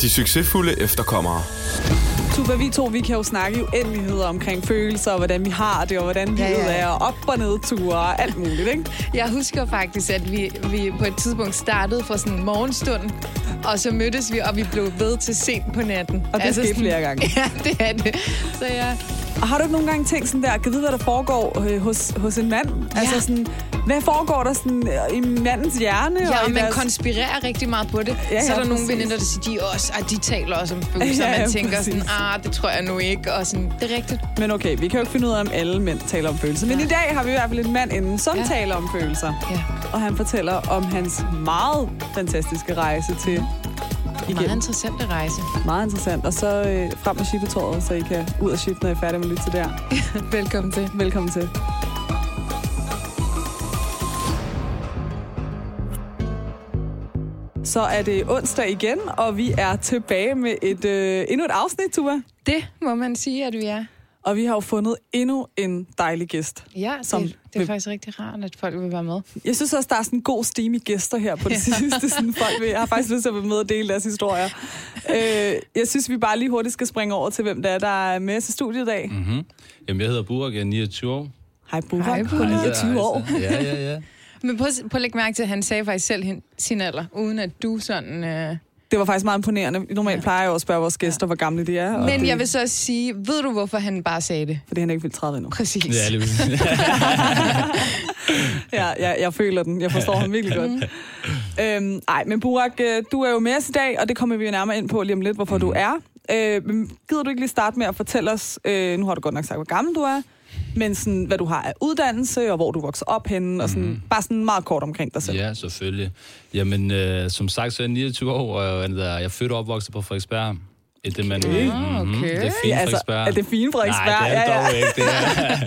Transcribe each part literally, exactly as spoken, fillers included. De succesfulde efterkommere. Tugba, vi to, vi kan jo snakke uendeligheder omkring følelser, og hvordan vi har det, og hvordan livet ja, ja. er, og op- og nedture, og alt muligt, ikke? Jeg husker faktisk, at vi, vi på et tidspunkt startede for sådan en morgenstund, og så mødtes vi, og vi blev ved til sent på natten. Og det altså skete sådan, flere gange. Ja, det er det. Så ja. Og har du ikke nogle gange tænkt sådan der, kan vide, hvad der foregår øh, hos, hos en mand? Ja. Altså sådan, hvad foregår der sådan i mandens hjerne? Ja, og, og man deres... konspirerer rigtig meget på det. Ja, så er ja, der nogle veninder, der siger, de også, at de taler også om følelser. Ja, ja, man tænker præcis. Sådan, ah, det tror jeg nu ikke. Og sådan, det er rigtigt. Men okay, vi kan jo ikke finde ud af, om alle mænd taler om følelser. Men ja. I dag har vi i hvert fald en mand inden, som ja. taler om følelser. Ja. Og han fortæller om hans meget fantastiske rejse til... Igen. Meget interessant at rejse. Meget interessant. Og så øh, frem med shipetåret, så I kan ud og shippe, når I er færdige med at lytte til der. Velkommen til. Velkommen til. Så er det onsdag igen, og vi er tilbage med et øh, endnu et afsnit, Tugba. Det må man sige, at vi er. Og vi har jo fundet endnu en dejlig gæst. Ja, det, som det er vil... faktisk rigtig rart, at folk vil være med. Jeg synes også, der er sådan en god stime i gæster her på det sidste. Sådan, folk vil... Jeg har faktisk lyst til at være med og dele deres historier. øh, jeg synes, vi bare lige hurtigt skal springe over til, hvem der er, der er med til studiet i dag. Mm-hmm. Jamen, jeg hedder Burak, jeg er niogtyve år. Hej Burak, Hej, Burak. niogtyve år. Ja, ja, ja. Men prøv at lægge mærke til, at han sagde faktisk selv sin alder, uden at du sådan... Øh... Det var faktisk meget imponerende. Normalt ja. plejer jeg at spørge vores gæster, ja. hvor gamle de er. Men det... jeg vil så sige, ved du, hvorfor han bare sagde det? Fordi han er ikke fyldt tredive endnu. Præcis. Ja, lige præcis. ja, jeg, jeg føler den. Jeg forstår ham virkelig godt. øhm, ej, men Burak, du er jo med os i dag, og det kommer vi jo nærmere ind på lige om lidt, hvorfor mm. du er. Øh, men gider du ikke lige starte med at fortælle os, øh, nu har du godt nok sagt, hvor gammel du er, men sådan, hvad du har af uddannelse, og hvor du vokser op henne, og sådan, mm. bare sådan meget kort omkring dig selv. Ja, selvfølgelig. Jamen, øh, som sagt, så er jeg niogtyve år, og jeg er født og opvokset på Frederiksberg. Et det, man... Okay. Mm-hmm. Okay. Det er fint Frederiksberg. Altså, er det fint Frederiksberg? Nej, det er ja, ja. dog ikke. Det er,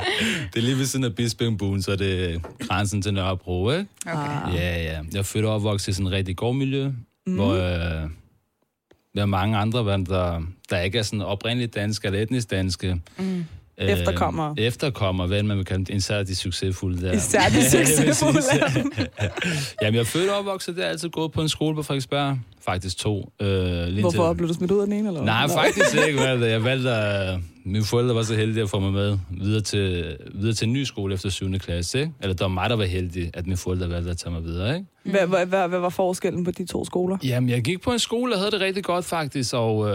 det er lige ved siden af Bisping, så det er grænsen til Nørrebro, ikke? Okay. Ja, ja. Jeg er født og opvokset i sådan et rigtig gårdmiljø, mm. hvor... Øh, der er mange andre, der, der ikke er sådan oprindeligt danske eller etnisk danske. Mm. Efterkommere. Øh, efterkommere, hvad man vil kalde dem. Især de succesfulde der. Især de succesfulde. Jamen, jeg er født og opvokset, der er altid gået på en skole på Frederiksberg. Faktisk to. Øh, Hvorfor? Til... Blev du smidt ud af den ene, eller Nej, eller? faktisk ikke. Jeg valgte at... Mine forældre var så heldige at få mig med videre til, videre til en ny skole efter syvende klasse, ikke? Eller der var mig, der var heldig, at mine forældre valgte at tage mig videre, ikke? Hvad, hvad, hvad, hvad var forskellen på de to skoler? Jamen, jeg gik på en skole, og havde det rigtig godt faktisk, og øh,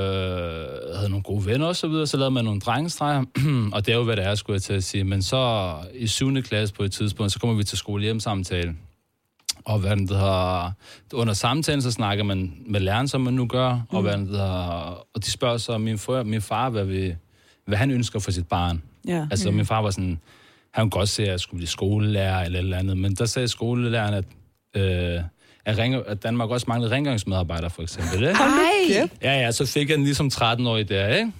havde nogle gode venner og så videre, så lavede man nogle drengestreger, og det er jo, hvad det er, skulle jeg til at sige. Men så i syvende klasse på et tidspunkt, så kommer vi til skolehjemsamtale. Og hvad det hedder, under samtalen, så snakker man med læreren, som man nu gør, og, hvad det hedder, og de spørger så min, far, min far, hvad vi... hvad han ønsker for sit barn. Ja. Altså, min far var sådan, han kunne godt se, at jeg skulle blive skolelærer eller et eller andet, men der sagde skolelæreren, at, øh, at, ringer, at Danmark også manglede rengøringsmedarbejdere, for eksempel. Ikke? Ej! Ja, ja, så fik jeg den ligesom tretten-årig der, ikke?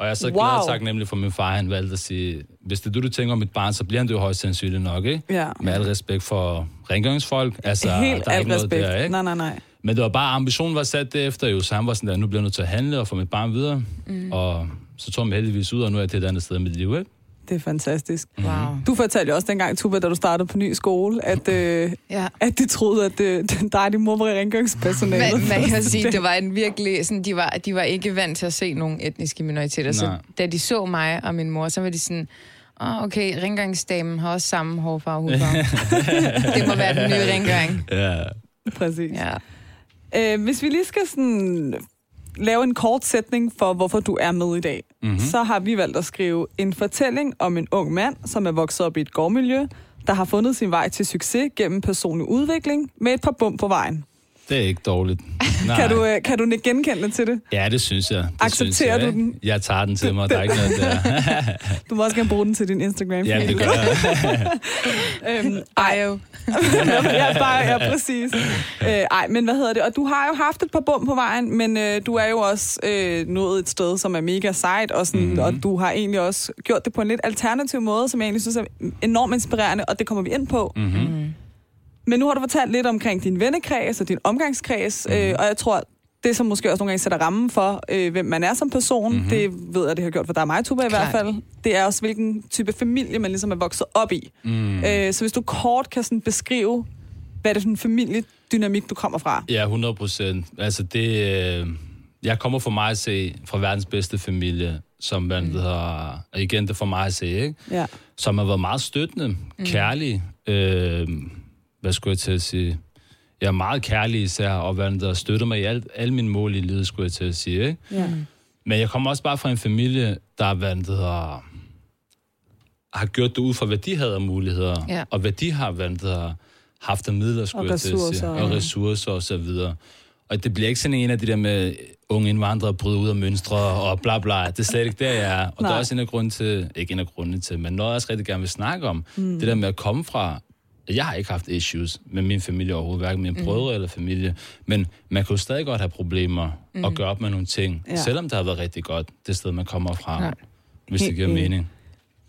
Og jeg er så wow. glad og taknemmelig for min far, han valgte at sige, hvis det er du, du tænker om mit barn, så bliver han det jo højst sandsynligt nok, ikke? Ja. Med al respekt for rengøringsfolk. Altså, helt der er ikke respekt. Noget der, ikke? Nej, nej, nej. Men det var bare, ambitionen var sat derefter jo, så han var sådan der, nu bliver jeg nødt til at handle og få mit barn videre, mm. og så tog jeg mig heldigvis ud, og nu er jeg til et andet sted i mit liv, ikke? Det er fantastisk. Wow. Du fortalte jo også dengang, Tugba, da du startede på ny skole, at, øh, ja. at de troede, at øh, der er de mor var rengøringspersonale. Man, man kan sige, det var en virkelig... Sådan, de, var, de var ikke vant til at se nogen etniske minoriteter. Nej. Så da de så mig og min mor, så var de sådan... Åh, oh, okay, rengøringsdamen har også samme hårfarve og hudfarve. Det må være den nye rengøring. Ja. Præcis. Ja. Øh, hvis vi lige skal sådan... lave en kort sætning for, hvorfor du er med i dag, mm-hmm. så har vi valgt at skrive en fortælling om en ung mand, som er vokset op i et gårdmiljø, der har fundet sin vej til succes gennem personlig udvikling med et par bump på vejen. Det er ikke dårligt. Nej. Kan du, kan du ikke genkende den til det? Ja, det synes jeg. Det Accepterer synes jeg, du den? Jeg tager den til mig, der er ikke noget der. Du må også gerne bruge den til din Instagram. Ja, det gør jeg. Ejo. Ja, bare, ja, præcis. Øh, ej, men hvad hedder det? Og du har jo haft et par bump på vejen, men øh, du er jo også øh, nået et sted, som er mega sejt, og, sådan, mm-hmm. og du har egentlig også gjort det på en lidt alternativ måde, som jeg egentlig synes er enormt inspirerende, og det kommer vi ind på. Mm-hmm. Men nu har du fortalt lidt omkring din vennekreds og din omgangskreds, øh, og jeg tror, det, som måske også nogle gange sætter rammen for, øh, hvem man er som person, mm-hmm. det ved jeg, det har gjort for dig og mig, Tugba, i hvert fald, det er også, hvilken type familie man ligesom er vokset op i. Mm. Øh, så hvis du kort kan sådan beskrive, hvad er det for en familiedynamik, du kommer fra? Ja, hundrede procent. Altså det... Øh, jeg kommer for mig at se fra verdens bedste familie, som man mm. hedder... Igen, det for mig at se, ikke? Ja. Som har været meget støttende, mm. kærlige. Øh, hvad skulle jeg til at sige... Jeg er meget kærlig især, og hvad der støtter mig i alt, alle mine mål i livet, skulle jeg til at sige. Ikke? Yeah. Men jeg kommer også bare fra en familie, der, hvad der hedder, har gjort det ud fra, hvad de havde af muligheder, yeah. og hvad de har hvad der, haft af midler, skulle jeg til at sige, og ressourcer og så videre. Og det bliver ikke sådan en af de der med unge indvandrere bryde ud af mønstre og bla bla. Det er slet ikke der, jeg er. Og Nej. Der er også en af grundene til, ikke en af grundene til, men noget jeg også rigtig gerne vil snakke om, mm. det der med at komme fra. Jeg har ikke haft issues med min familie overhovedet, hverken mine mm. brødre eller familie, men man kan jo stadig godt have problemer mm. og gøre op med nogle ting, ja. Selvom det har været rigtig godt, det sted, man kommer fra, Nej. Hvis det giver mm. mening.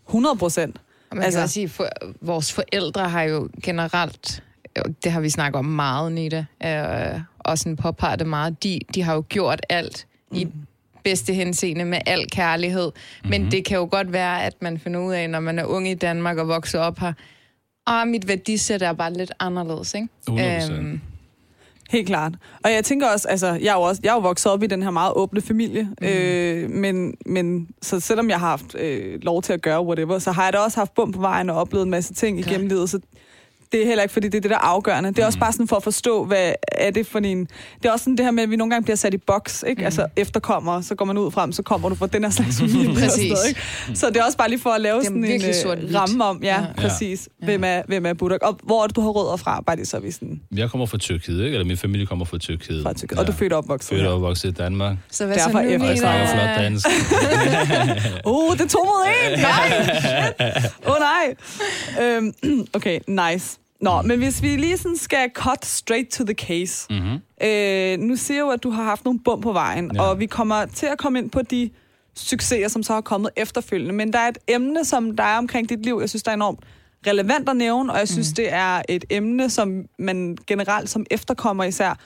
hundrede procent. Man altså, kan også sige, for, vores forældre har jo generelt, det har vi snakket om meget, Neda, øh, og sådan påpeget det meget, de, de har jo gjort alt mm. i bedste henseende med al kærlighed, men mm-hmm. det kan jo godt være, at man finder ud af, når man er ung i Danmark og vokser op her, og mit værdisæt er bare lidt anderledes, ikke? hundrede procent. Æm... Helt klart. Og jeg tænker også, altså, jeg er jo, også, jeg er jo vokset op i den her meget åbne familie, mm. øh, men, men så selvom jeg har haft øh, lov til at gøre whatever, så har jeg da også haft bump på vejen og oplevet en masse ting okay. igennem livet, så det er heller ikke, fordi det er det, der er afgørende. Det er mm. også bare sådan for at forstå, hvad er det for en... Det er også sådan det her med, at vi nogle gange bliver sat i boks, ikke? Mm. Altså efterkommer, så går man ud frem, så kommer du fra den her slags familie. Præcis. Sted, ikke? Så det er også bare lige for at lave sådan en uh, ramme om, ja, ja. Præcis, ja. Hvem er, hvem er Burak. Og hvor er det, du har rødder fra? Bare det så vi sådan... Jeg kommer fra Tyrkiet, ikke? Eller min familie kommer fra Tyrkiet. Fra Tyrkiet. Ja. Og du er født og opvokset. Født og opvokset i Danmark. Så hvad Derfor så nu, Neda? Jeg snakker flot dansk. uh, det er to mod en! Nej! Åh oh, nej! Øhm, okay, nice. Nå, men hvis vi lige sådan skal cut straight to the case. Mm-hmm. Øh, nu ser jeg jo, at du har haft nogle bump på vejen, ja. Og vi kommer til at komme ind på de succeser, som så har kommet efterfølgende. Men der er et emne, som der er omkring dit liv, jeg synes, der er enormt relevant at nævne, og jeg synes, mm. det er et emne, som man generelt som efterkommer især,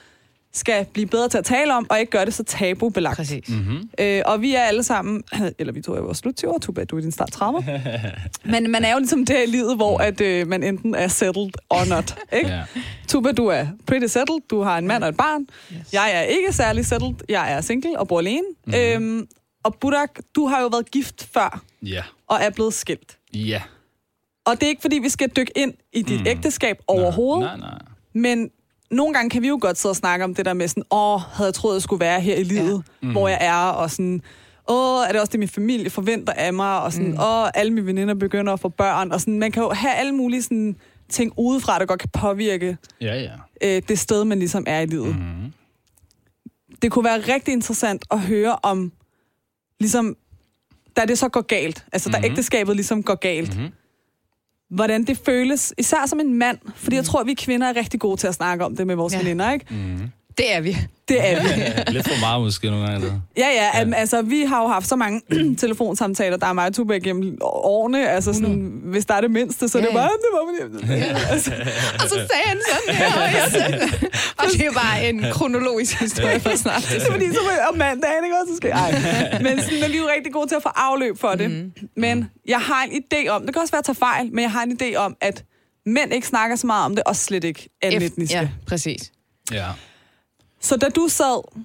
skal blive bedre til at tale om, og ikke gøre det så tabubelagt. Præcis. Mm-hmm. Øh, og vi er alle sammen, eller vi tror, jeg var slut tyver, Tugba, du er i din start trediver. Men man er jo ligesom der i livet, hvor at, øh, man enten er settled or not. Ikke? Yeah. Tugba, du er pretty settled, du har en mand og et barn. Yes. Jeg er ikke særlig settled, jeg er single og bor alene. Mm-hmm. Øhm, og Burak, du har jo været gift før, yeah. og er blevet skilt. Ja. Yeah. Og det er ikke, fordi vi skal dykke ind i dit mm. ægteskab overhovedet, nej, nej, nej. Men... Nogle gange kan vi jo godt sidde og snakke om det der med sådan, åh, havde jeg troet, jeg skulle være her i livet, ja. mm. hvor jeg er, og sådan, åh, er det også det, min familie forventer af mig, og sådan, mm. åh, alle mine veninder begynder at få børn, og sådan, man kan jo have alle mulige sådan, ting udefra, der godt kan påvirke ja, ja. Øh, det sted, man ligesom er i livet. Mm. Det kunne være rigtig interessant at høre om, ligesom, da det så går galt, altså mm-hmm. da ægteskabet ligesom går galt, mm-hmm. hvordan det føles, især som en mand. Fordi mm. jeg tror, at vi kvinder er rigtig gode til at snakke om det med vores ja. Veninder, ikke? Mm. Det er vi. Det er vi. Lidt for meget måske nogle gange. Eller? Ja, ja. ja. Um, altså, vi har jo haft så mange telefonsamtaler, der er meget Tugba gennem årene. Altså, sådan, hvis der er det mindste, så ja, ja. Det var det var ja. altså, og så sagde han sådan her, og jeg sagde, og det var en kronologisk historie for snart. Det er fordi, så om mandagen, ikke også? Så skal jeg. Men sådan, vi er jo rigtig gode til at få afløb for det. Mm-hmm. Men jeg har en idé om, det kan også være at tage fejl, men jeg har en idé om, at mænd ikke snakker så meget om det, og slet ikke etniske. Ja, præcis. Ja. Så da du sad,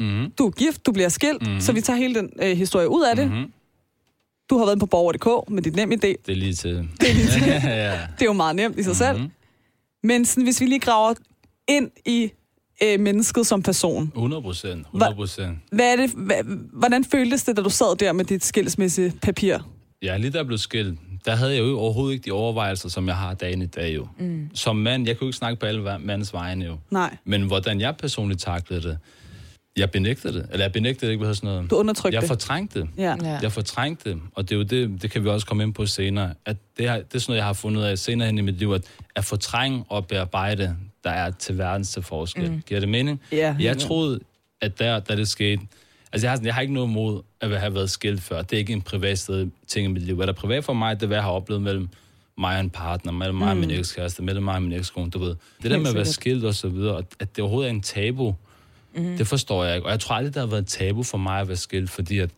mm-hmm. du er gift, du bliver skilt, mm-hmm. så vi tager hele den øh, historie ud af det. Mm-hmm. Du har været på borger punktum d k med dit nem idé. Det er lige til. Det er, lige til. ja. Det er jo meget nemt i sig mm-hmm. selv. Men sådan, hvis vi lige graver ind i øh, mennesket som person. hundrede procent. hundrede procent. Hvad er det, hva, hvordan føltes det, da du sad der med dit skilsmæssige papir? Ja, lige da jeg blev skilt, der havde jeg jo overhovedet ikke de overvejelser, som jeg har dagen i dag jo. Mm. Som mand, jeg kunne ikke snakke på alle mands vegne jo. Nej. Men hvordan jeg personligt taklede det, jeg benægtede det. Eller jeg benægtede det ikke, hvad sådan noget. Du undertrykte. Jeg fortrængte det. Ja. Ja. Jeg fortrængte det. Og det er jo det, det kan vi også komme ind på senere. At det, har, det er sådan noget, jeg har fundet af senere hen i mit liv, at, at fortrænge og bearbejde, der er til verdens til forskel. Mm. Giver det mening? Yeah. Jeg troede, at der, da det skete... Altså, jeg har, sådan, jeg har ikke noget mod at have været skilt før. Det er ikke en privat sted, ting i mit liv. Hvad der er privat for mig, det er, hvad jeg har oplevet mellem mig og en partner, mellem mig mm. og min ekskæreste, mellem mig og min ekskone, du ved. Det der med at være skilt og så videre, at det overhovedet er en tabu, Mm-hmm. Det forstår jeg ikke. Og jeg tror aldrig, der har været et tabu for mig at være skilt, fordi at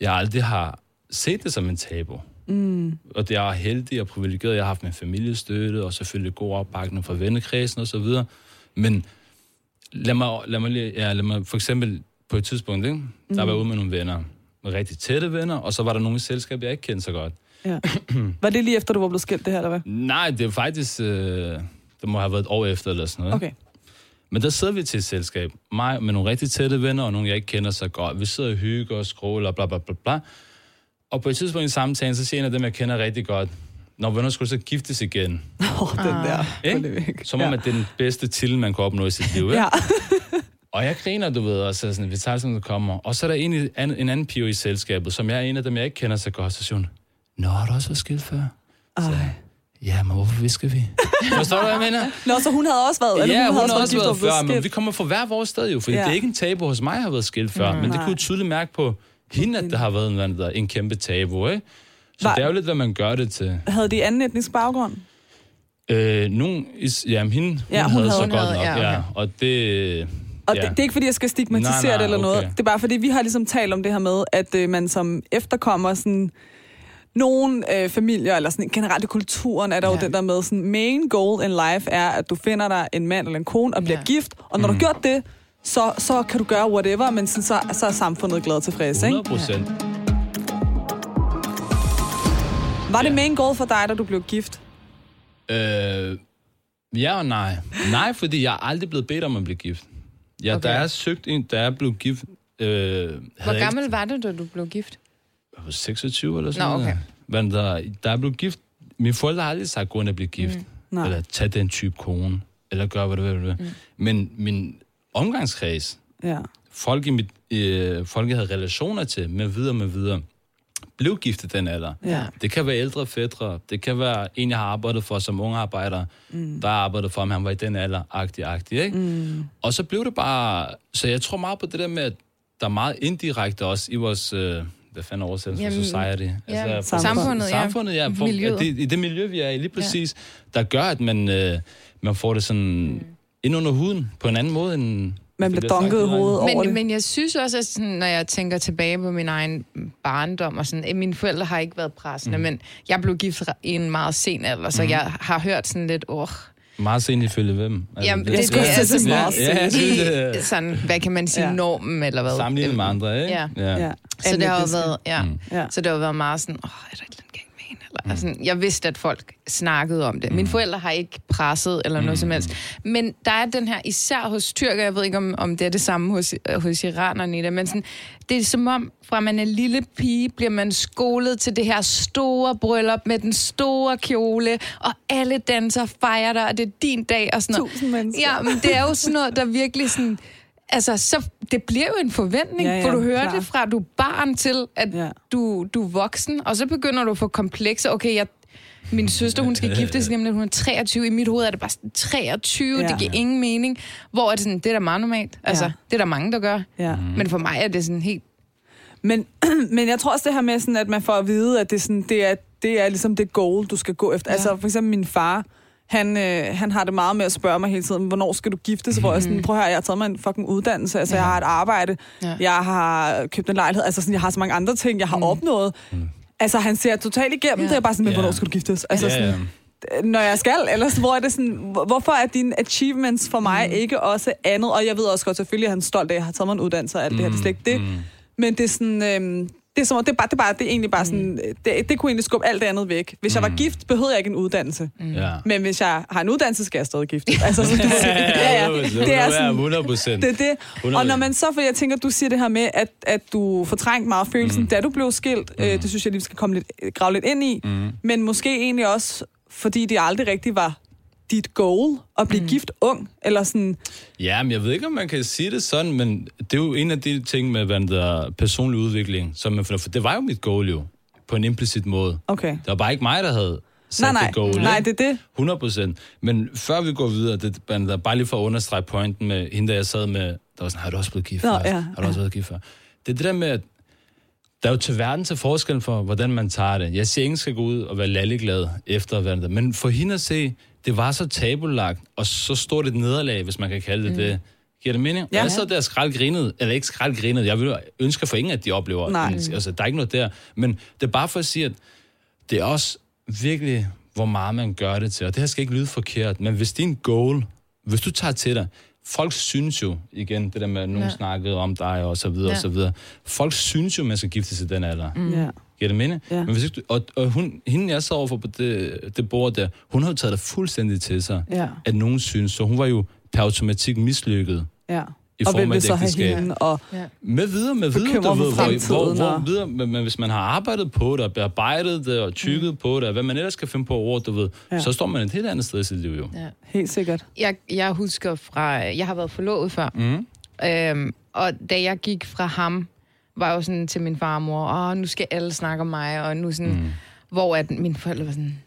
jeg aldrig har set det som en tabu. Mm. Og det er heldig og privilegeret. Jeg har haft min familiestøtte, og selvfølgelig god opbakning fra vennekredsen og så videre. Men lad mig, lad mig, ja, lad mig for eksempel på et tidspunkt, ikke? Mm. Der var jeg ude med nogle venner. Med rigtig tætte venner, og så var der nogle i selskab, jeg ikke kendte så godt. Ja. Var det lige efter, du var blevet skilt, det her, eller hvad? Nej, det er faktisk... Øh, det må have været et år efter, eller sådan noget. Okay. Men der sidder vi til et selskab. Mig med nogle rigtig tætte venner, og nogle, jeg ikke kender så godt. Vi sidder og hygger og skråler, og bla, bla, bla, bla. Og på et tidspunkt i samtalen, så siger en af dem, jeg kender rigtig godt, når venner skulle så giftes igen. Åh, oh, den der. Ikke? Som om, ja. At det er den bedste til, man kan opnå i sit liv, ikke? Ja. Og jeg griner, du ved, og så sådan, vi tager sådan, det kommer. Og så er der en, en anden pige i selskabet, som jeg er en af dem, jeg ikke kender så godt. Så siger hun, nå, har du også været skilt før? Så, ja, men hvorfor visker vi? Forstår du, hvad jeg mener? Nå, så hun havde også været, eller ja, hun, hun havde også været, været før, men vi kommer fra hver vores sted jo, fordi ja. Det er ikke en tabu hos mig, jeg har været skilt før. Mm, men nej. Det kunne tydeligt mærke på hende, at der har været en, der, en kæmpe tabu, ikke? Så var, det er jo lidt, hvad man gør det til. Havde de anden etnisk baggrund? Øh, nogen, jamen hende, hun, ja, hun havde, havde så hun godt havde, nok, ja, okay. ja. Og det... Og yeah. det, det er ikke, fordi jeg skal stigmatisere nej, nej, det eller noget. Okay. Det er bare, fordi vi har ligesom talt om det her med, at øh, man som efterkommer sådan... Nogle øh, familier, eller sådan generelt i kulturen, er der ja. Jo den der med, sådan main goal in life er, at du finder dig en mand eller en kone og bliver ja. Gift. Og når mm. du har gjort det, så, så kan du gøre whatever, men sådan, så, så er samfundet glad og tilfreds, ikke? hundrede procent. Ja. Var det ja. Main goal for dig, da du blev gift? Øh, ja og nej. Nej, fordi jeg er aldrig blevet bedt om at blive gift. Ja, okay. Der er søgt en, der er blevet gift. Øh, Hvor gammel ikke... var du, da du blev gift? Jeg var seksogtyve eller sådan noget. Nå, okay. Der, der er blevet gift. Mine forældre har aldrig sagt, gå ind og blive gift. Mm. Eller tage den type kone. Eller gøre, hvad du vil. Mm. Men min omgangskreds, ja. folk, i mit, øh, folk, jeg havde relationer til, med videre, med videre, blev gift i den alder. Ja. Det kan være ældre fætre. Det kan være en, jeg har arbejdet for som unge arbejder, mm. der arbejdede for, om han var i den alder, agtig, agtig, ikke? Mm. Og så blev det bare... Så jeg tror meget på det der med, at der er meget indirekte også i vores... Øh, hvad fanden oversætter for society? Ja. Altså, samfundet, samfundet, ja. Samfundet, ja. For, det, i det miljø, vi er i, lige præcis, ja. Der gør, at man, øh, man får det sådan mm. ind under huden på en anden måde, end... Man bliver dunket i hovedet over men, det. Men jeg synes også, at sådan, når jeg tænker tilbage på min egen barndom, og sådan, mine forældre har ikke været pressende, mm. men jeg blev gift i en meget sen alder, så mm. jeg har hørt sådan lidt, åh... Oh, meget sen ifølge hvem? Altså, jamen, det, det, det, det er altså meget sen. Sådan, hvad kan man sige, ja. Normen eller hvad? Sammenlignet med andre, ikke? Ja. Ja. Ja. Så det har jo været, ja. Mm. Ja. Så det har været meget sådan, åh, oh, er der et eller andet gang med hende? Eller, mm. altså, jeg vidste, at folk snakkede om det. Mm. Mine forældre har ikke presset eller noget mm. som helst. Men der er den her, især hos tyrker, jeg ved ikke, om, om det er det samme hos, hos iranerne i det, men sådan, det er som om, fra man er lille pige, bliver man skolet til det her store bryllup med den store kjole, og alle danser fejrer dig, og det er din dag og sådan noget. Tusind mennesker. Ja, men det er jo sådan noget, der virkelig sådan... Altså, så det bliver jo en forventning, ja, ja, for du hører klar. Det fra, du er barn til, at ja. du, du er voksen, og så begynder du at få komplekser. Okay, jeg, min søster, hun skal giftes nemlig, hun er treogtyve. I mit hoved er det bare sådan, treogtyve, ja. Det giver ingen mening. Hvor er det sådan, det er da meget normalt. Altså, ja. Det er der mange, der gør. Ja. Men for mig er det sådan helt... Men, men jeg tror også det her med, sådan, at man får at vide, at det, sådan, det, er, det er ligesom det goal, du skal gå efter. Ja. Altså, for eksempel min far... Han, øh, han har det meget med at spørge mig hele tiden, hvornår skal du giftes? Hvor jeg sådan, prøv at høre, jeg har taget mig en fucking uddannelse, altså ja. Jeg har et arbejde, ja. Jeg har købt en lejlighed, altså sådan, jeg har så mange andre ting, jeg har mm. opnået. Mm. Altså han ser totalt igennem, ja. Det er bare sådan, men, hvornår skal du giftes? Altså ja, ja. Sådan, når jeg skal, ellers hvor er det sådan, hvorfor er dine achievements for mig mm. ikke også andet? Og jeg ved også godt, selvfølgelig er han stolt af, at jeg har taget mig en uddannelse og alt det her, det er slet ikke det. Mm. Men det er sådan... Øh, Det er, som, det, er bare, det, er bare, det er egentlig bare sådan, det, det kunne egentlig skubbe alt det andet væk. Hvis mm. jeg var gift, behøvede jeg ikke en uddannelse. Mm. Ja. Men hvis jeg har en uddannelse, skal jeg stadig giftes. Altså, sådan, ja, ja. Det er sådan, hundrede procent. Det er det. Og når man så, for jeg tænker, du siger det her med, at, at du fortrængte meget følelsen, mm. da du blev skilt. Mm. Øh, det synes jeg lige, vi skal komme lidt, grave lidt ind i. Mm. Men måske egentlig også, fordi det aldrig rigtig var dit goal at blive mm. gift ung, eller sådan... Ja, men jeg ved ikke, om man kan sige det sådan, men det er jo en af de ting med, hvad der personlig udvikling, som man for det var jo mit goal jo, på en implicit måde. Okay. Det var bare ikke mig, der havde sat nej, det goal. Nej, nej, det er det. hundrede procent. Men før vi går videre, det er bare lige for at understrege pointen med hende, der jeg sad med, der var sådan, har du også blevet gift? Nå, ja, ja. Har du også været gift før? Det er det der med, at der er jo til verden til forskel for, hvordan man tager det. Jeg siger, ingen skal gå ud og være lalleglad efter hverandre, men for hende at se... Det var så tabulagt, og så stort et nederlag, hvis man kan kalde det mm. det, Giver det mening? Ja. Og jeg sad der skraldgrinede, eller ikke skraldgrinede, jeg ønsker for ingen, at de oplever. Nej. Altså, der er ikke noget der. Men det er bare for at sige, at det er også virkelig, hvor meget man gør det til. Og det her skal ikke lyde forkert, men hvis det er en goal, hvis du tager til dig, folk synes jo, igen, det der med, at nogen ja. snakkede om dig, og så videre, ja. og så videre. Folk synes jo, man skal gifte sig den alder. Mm. Ja. Giver det mening? Ja. Men hvis ikke, og og hun, hende, jeg sad overfor på det, det bord der, hun har jo taget det fuldstændig til sig, ja. at nogen synes, så hun var jo per automatik mislykket ja. i form af et ægteskab. Og ja. med videre, med videre, der, ved, hvor, hvor, hvor videre, men hvis man har arbejdet på det, og bearbejdet det, og tykket mm. på det, og hvad man ellers skal finde på ord, du ved, ja. så står man et helt andet sted i sit liv jo. Ja. Helt sikkert. Jeg, jeg husker fra, jeg har været forlovet før, mm. øhm, og da jeg gik fra ham, var jo sådan til min far og mor, åh, nu skal alle snakke om mig, og nu sådan, mm. hvor at mine forældre var sådan...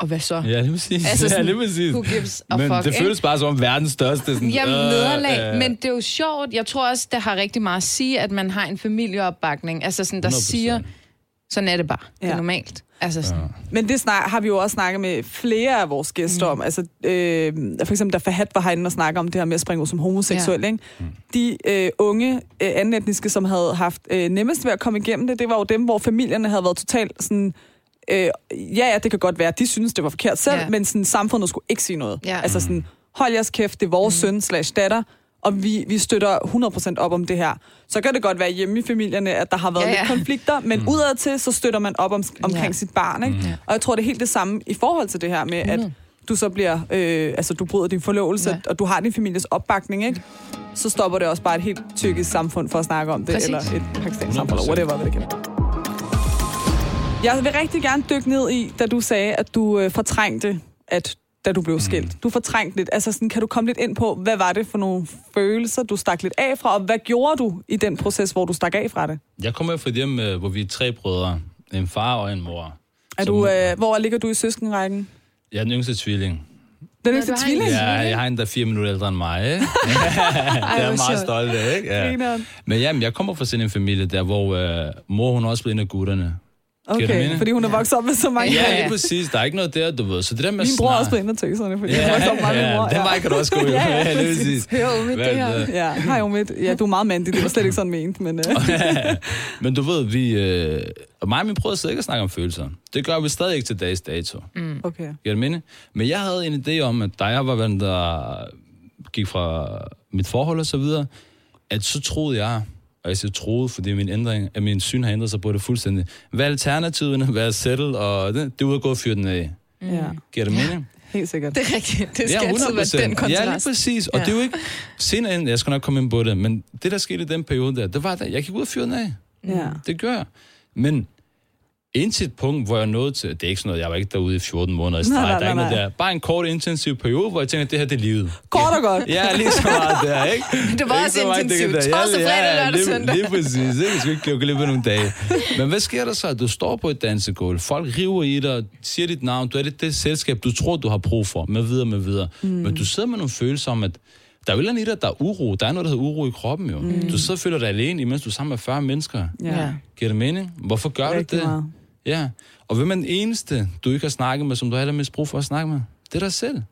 Og hvad så? Ja, lige præcis. Altså sådan, ja, lige præcis. Who gives a men fuck, det føles bare som om verdens største. Sådan, Jamen, nederlag. Øh, øh. Men det er jo sjovt. Jeg tror også, det har rigtig meget at sige, at man har en familieopbakning. Altså sådan, der hundrede procent siger, sådan er det bare. Ja. Det er normalt. Altså sådan. Ja. Men det snak, har vi jo også snakket med flere af vores gæster mm. om. Altså, øh, for eksempel, da Fahad var herinde og snakkede om det her med at springe ud som homoseksuel. Ja. Ikke? Mm. De øh, unge øh, anden etniske, som havde haft øh, nemmest ved at komme igennem det, det var jo dem, hvor familierne havde været totalt sådan... Øh, ja, ja, det kan godt være, at de synes, det var forkert selv, yeah. men sådan, samfundet skulle ikke sige noget. Yeah. Altså sådan, hold jeres kæft, det er vores mm. søn slash datter, og vi, vi støtter hundrede procent op om det her. Så kan det godt være hjemme i familierne, at der har været yeah, lidt yeah. konflikter, men mm. udadtil, så støtter man op om, omkring yeah. sit barn. Ikke? Mm. Yeah. Og jeg tror, det er helt det samme i forhold til det her med, at du så bliver, øh, altså du bryder din forlovelse, yeah. og du har din families opbakning, ikke? Så stopper det også bare et helt tyrkisk samfund for at snakke om det, præcis. Eller et pakistansk samfund, eller whatever, hvad det kan være. Jeg vil rigtig gerne dykke ned i, da du sagde, at du øh, fortrængte, at, da du blev skilt. Du fortrængte lidt. Altså, sådan, kan du komme lidt ind på, hvad var det for nogle følelser, du stak lidt af fra, og hvad gjorde du i den proces, hvor du stak af fra det? Jeg kommer fra et hjem, hvor vi er tre brødre. En far og en mor. Er du, øh, hvor ligger du i søskenrækken? Jeg er den yngste tvilling. Den yngste ja, tvilling? Ja, jeg har en, der er fire minutter ældre end mig. Det er jeg meget stolt af, ikke? Ja. Men jamen, jeg kommer fra sådan en familie, der hvor øh, mor hun også blev en af gutterne. Okay, fordi hun er vokset op med så mange. Ja, ja, lige præcis. Der er ikke noget der, du ved. Så det der med min bror også blev inde og tøserne, fordi ja, hun er vokset op med ja, min mor. Ja, det mig kan du også gå jo. Ja, ja, lige præcis. Hør umidt det her. Ja, hej umidt. Ja, du er meget mandig. Det var slet ikke sådan ment, men... Uh. Ja, men du ved, vi... Øh, mig og min bror sidder ikke og snakker om følelser. Det gør vi stadig ikke til dags dato. Mm. Okay. Gør det minde? Men jeg havde en idé om, at da jeg var vendt, der gik fra mit forhold og så videre, at så troede jeg... og jeg siger troede, fordi min, ændring, at min syn har ændret sig på det fuldstændig. Hvad er alternativerne? Hvad er settle? Og det, det er ude at gå og fyre den af. Mm. Ja. Giver det mening? Ja, helt sikkert. Det er rigtigt. Det skal ja, altid være den kontrast. Ja, lige præcis. Og ja. Det er jo ikke... Senere end, jeg skal nok komme ind på det, men det, der skete i den periode der, det var, at jeg gik ud og fyre den af. Ja. Det gør jeg. Men indtil et punkt, hvor jeg nåede til... Det er ikke sådan noget, jeg var ikke derude i fjorten måneder i streg. Der er ikke noget der. Bare en kort, intensiv periode, hvor jeg tænkte, at det her, det er livet. Kort og godt. Ja, lige så meget der, ikke? Det var også intensivt. Torsdag, fredag, lørdag, søndag. Lige præcis, ikke? Jeg skal ikke klippe lidt på nogle dage. Men hvad sker der så? Du står på et dansegulv. Folk river i dig, siger dit navn. Du er det, det selskab, du tror, du har brug for. Med videre, med videre. Mm. Men du sidder med nogle følelser om, at der er jo noget i dig, der er uro. Der er noget, der hedder uro i kroppen, jo. Mm. Du sidder og føler dig alene, imens du er sammen med fyrre mennesker. Yeah. Giver det mening? Hvorfor gør du det? Meget. Ja. Og hvem er den eneste, du ikke har snakket med, som du har allermest brug for at snakke med? Det er dig selv. Det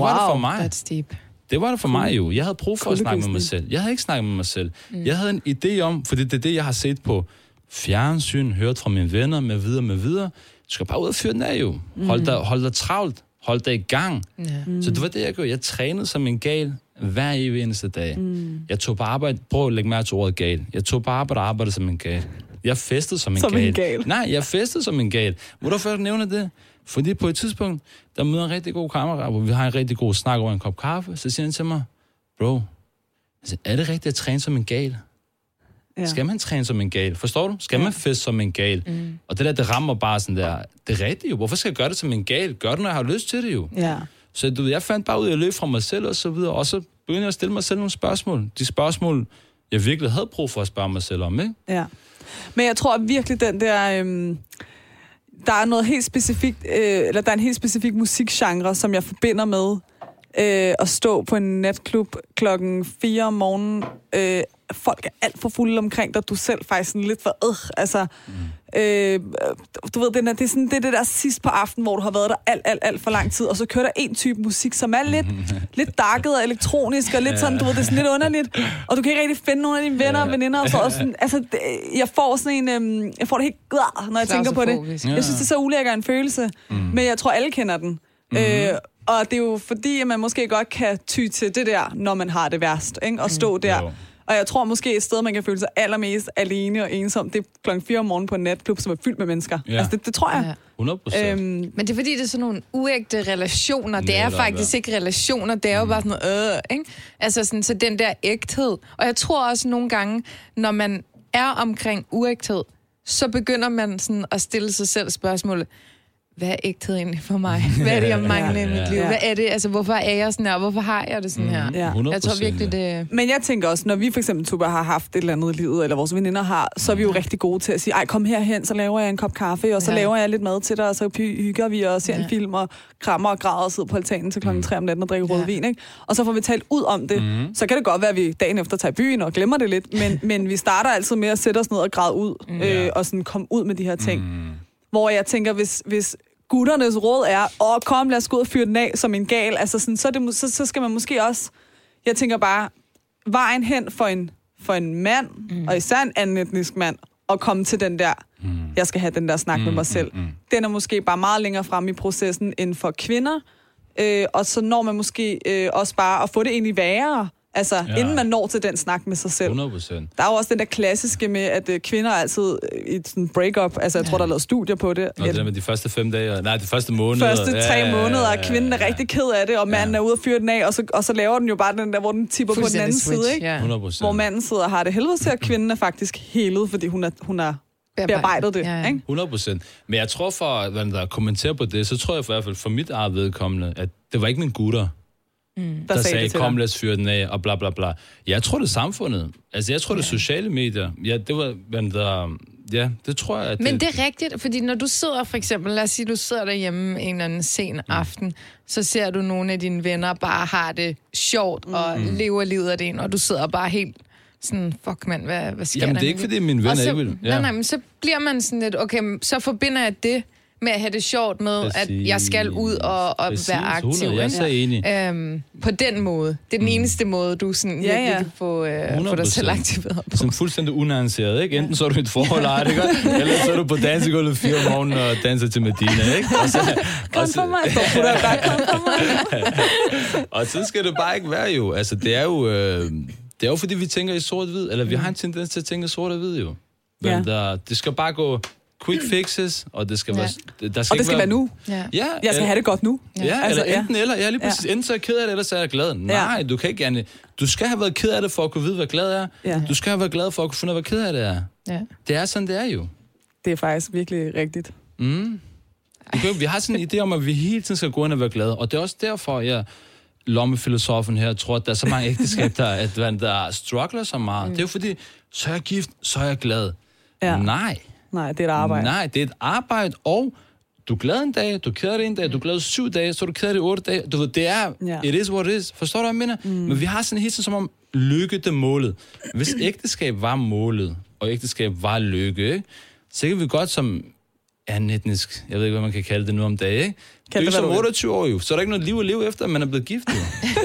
wow, var det for mig. That's deep. Det var det for cool. mig jo. Jeg havde brug for cool. at snakke cool. med mig selv. Jeg havde ikke snakket med mig selv. Mm. Jeg havde en idé om, fordi det er det, jeg har set på fjernsyn, hørt fra mine venner, med videre, med videre. Du skal bare ud og fyre den af jo. Hold dig, hold dig travlt. Hold dig i gang. Yeah. Mm. Så det var det, jeg gjorde. Jeg trænede som en gal hver evig eneste dag. Mm. Jeg tog på arbejde. Prøv at lægge mærke til ordet gal. Jeg tog på arbejde og arbejdede som en gal. Jeg festede som en, som gal. en gal. Nej, jeg festede som en gal. Hvorfor nævner det? Fordi på et tidspunkt, der møder en rigtig god kammerat, hvor vi har en rigtig god snak over en kop kaffe, så siger han til mig, bro, altså, er det rigtigt at træne som en gal? Ja. Skal man træne som en gal? Forstår du? Skal ja. man feste som en gal? Mm. Og det der, det rammer bare sådan der, det er rigtigt jo. Hvorfor skal jeg gøre det som en gal? Gør det, når jeg har lyst til det jo. Ja. Så du, jeg fandt bare ud af at løbe fra mig selv og så videre, og så begyndte jeg at stille mig selv nogle spørgsmål. De spørgsmål, jeg virkelig havde brug for at spørge mig selv om, ikke? Ja. Men jeg tror virkelig, den der... Øhm, der er noget helt specifikt... Øh, eller der er en helt specifik musikgenre, som jeg forbinder med øh, at stå på en natklub klokken fire om morgenen. Øh, folk er alt for fulde omkring dig. Du selv faktisk sådan lidt for øh, altså... Mm. Øh, du ved, det er, det, er sådan, det er det der sidst på aftenen, hvor du har været der alt, alt, alt for lang tid, og så kører der en type musik, som er lidt, lidt darket og elektronisk, og lidt sådan, du ved, det er sådan lidt underligt, og du kan ikke rigtig finde nogen af dine venner og veninder, og så og sådan, altså, det, jeg får sådan en, øhm, jeg får det helt glad, når jeg tænker på det. Jeg synes, det er så ulækker en følelse, mm. men jeg tror, alle kender den. Mm-hmm. Øh, og det er jo fordi, at man måske godt kan ty til det der, når man har det værst, ikke? Og stå der. Jo. Og jeg tror måske et sted, man kan føle sig allermest alene og ensom, det er klokken fire om morgenen på en natklub, som er fyldt med mennesker. Ja. Altså, det, det tror jeg. hundrede procent Øhm, men det er fordi, det er sådan nogle uægte relationer. Det er faktisk ikke relationer, det er jo bare sådan, øh, ikke? Altså sådan, så den der ægthed. Og jeg tror også nogle gange, når man er omkring uægthed, så begynder man sådan at stille sig selv spørgsmålet, hvad er ægthed egentlig for mig? Hvad er det, jeg mangler ja, ja, ja. i mit liv? Hvad er det? Altså, hvorfor er jeg sådan her? Hvorfor har jeg det sådan her? Mm, ja. Jeg tror virkelig, det... Men jeg tænker også, når vi for eksempel Tugba har haft et eller andet i livet, eller vores veninder har, så er vi jo rigtig gode til at sige, ej, kom herhen, så laver jeg en kop kaffe, og så ja. laver jeg lidt mad til dig, og så hygger vi og ser ja. en film, og krammer og græder og sidder på altanen til klokken tre om natten og drikker ja. rødvin, ikke? Og så får vi talt ud om det. Mm. Så kan det godt være, at vi dagen efter tager i byen og glemmer det lidt, men, men vi starter altid med at sætte os ned og græde ud, øh, og sådan komme ud med de her ting. Mm. Hvor jeg tænker, hvis, hvis gutternes råd er, åh, kom, lad os gå ud og fyre den af som en gal, altså sådan, så, det, så, så skal man måske også, jeg tænker bare, vejen hen for en, for en mand, mm. og især en anden etnisk mand, at komme til den der, mm. jeg skal have den der snak mm, med mig selv. Mm, mm. Den er måske bare meget længere frem i processen end for kvinder, øh, og så når man måske øh, også bare at få det egentlig værre, altså, ja. inden man når til den snak med sig selv. hundrede procent Der er jo også den der klassiske med, at øh, kvinder altid i sådan break-up, altså jeg tror, der er lavet studier på det. Nå, det der med de første fem dage, nej, de første måneder. Første tre ja, måneder, og ja, ja, ja. kvinden er rigtig ked af det, og manden ja. er ude og fyre den af, og så, og så laver den jo bare den der, hvor den tipper på den anden switch, side, ikke? Ja. hundrede procent Hvor manden sidder og har det helvede til, og kvinden er faktisk helet, fordi hun er... Hun er bearbejdet det, ja, ja. ikke? hundrede procent Men jeg tror for, når der kommenterer på det, så tror jeg for, i hvert fald for mit eget vedkommende, at det var ikke mine gutter, Mm. der, der sagde, kom lad os fyre den af, og bla bla bla. Jeg tror, det er samfundet. Altså, jeg tror, det er sociale medier. Ja, det var, men der... Ja, det tror jeg, at det... Men det er rigtigt, fordi når du sidder for eksempel, lad os sige, du sidder derhjemme en eller anden sen aften, mm. så ser du nogle af dine venner bare har det sjovt, og mm. lever livet af det, og du sidder bare helt sådan, fuck mand, hvad, hvad sker der? Jamen, det er ikke, fordi min ven så, ikke vil. Ja. Nej, nej, men så bliver man sådan lidt, okay, så forbinder jeg det med at have det sjovt med, Præcis. at jeg skal ud og, og være aktiv. Jeg er så enig. Øhm, på den måde. Det er den mm. eneste måde, du sådan, ja, ja. kan få, øh, få dig selv aktiveret på. Som fuldstændig unanseret, ikke? Enten så er du i et forhold, eller så er du på dansegulvet fire om morgenen og danser til Medina, ikke? Og så, kom for mig, Burak, kom for mig. Og så skal det bare ikke være jo. Altså, det er jo, øh, det er jo fordi, vi tænker i sort-hvid, eller vi har en tendens til at tænke sort-hvid jo. Men ja. der, det skal bare gå... Quick fixes, og det skal, ja. være, der skal, og det skal være, være nu. Ja. Ja, jeg skal have det godt nu. Ja, ja altså, eller enten ja. eller. Ja, lige præcis. Ja. Enten så er jeg ked af det, eller så er jeg glad. Nej, ja. du kan ikke gerne... Du skal have været ked af det, for at kunne vide, hvad glad er. Ja. Du skal have været glad for at kunne finde, hvad ked af det er. Ja. Det er sådan, det er jo. Det er faktisk virkelig rigtigt. Mm. Vi har sådan en idé om, at vi hele tiden skal gå ind og være glade. Og det er også derfor, jeg... lommefilosofen her tror, at der er så mange ægteskab, der, at man der struggler så meget. Mm. Det er jo fordi, så er jeg gift, så er jeg glad. Ja. Nej. Nej, det er et arbejde. Nej, det er et arbejde, og du er glad en dag, du er ked af det en dag, du er glad syv dage, så er du ked af det otte dage. Du ved, det er, ja. it is what it is. Forstår du, hvad jeg mener? Mm. Men vi har sådan hele tiden som om, lykke det målet. Hvis ægteskab var målet, og ægteskab var lykke, så kan vi godt som anetnisk, jeg ved ikke, hvad man kan kalde det nu om dagen, ikke? Kan det er som otteogtyve år jo, så er der ikke noget liv at leve efter, at man er blevet gift jo.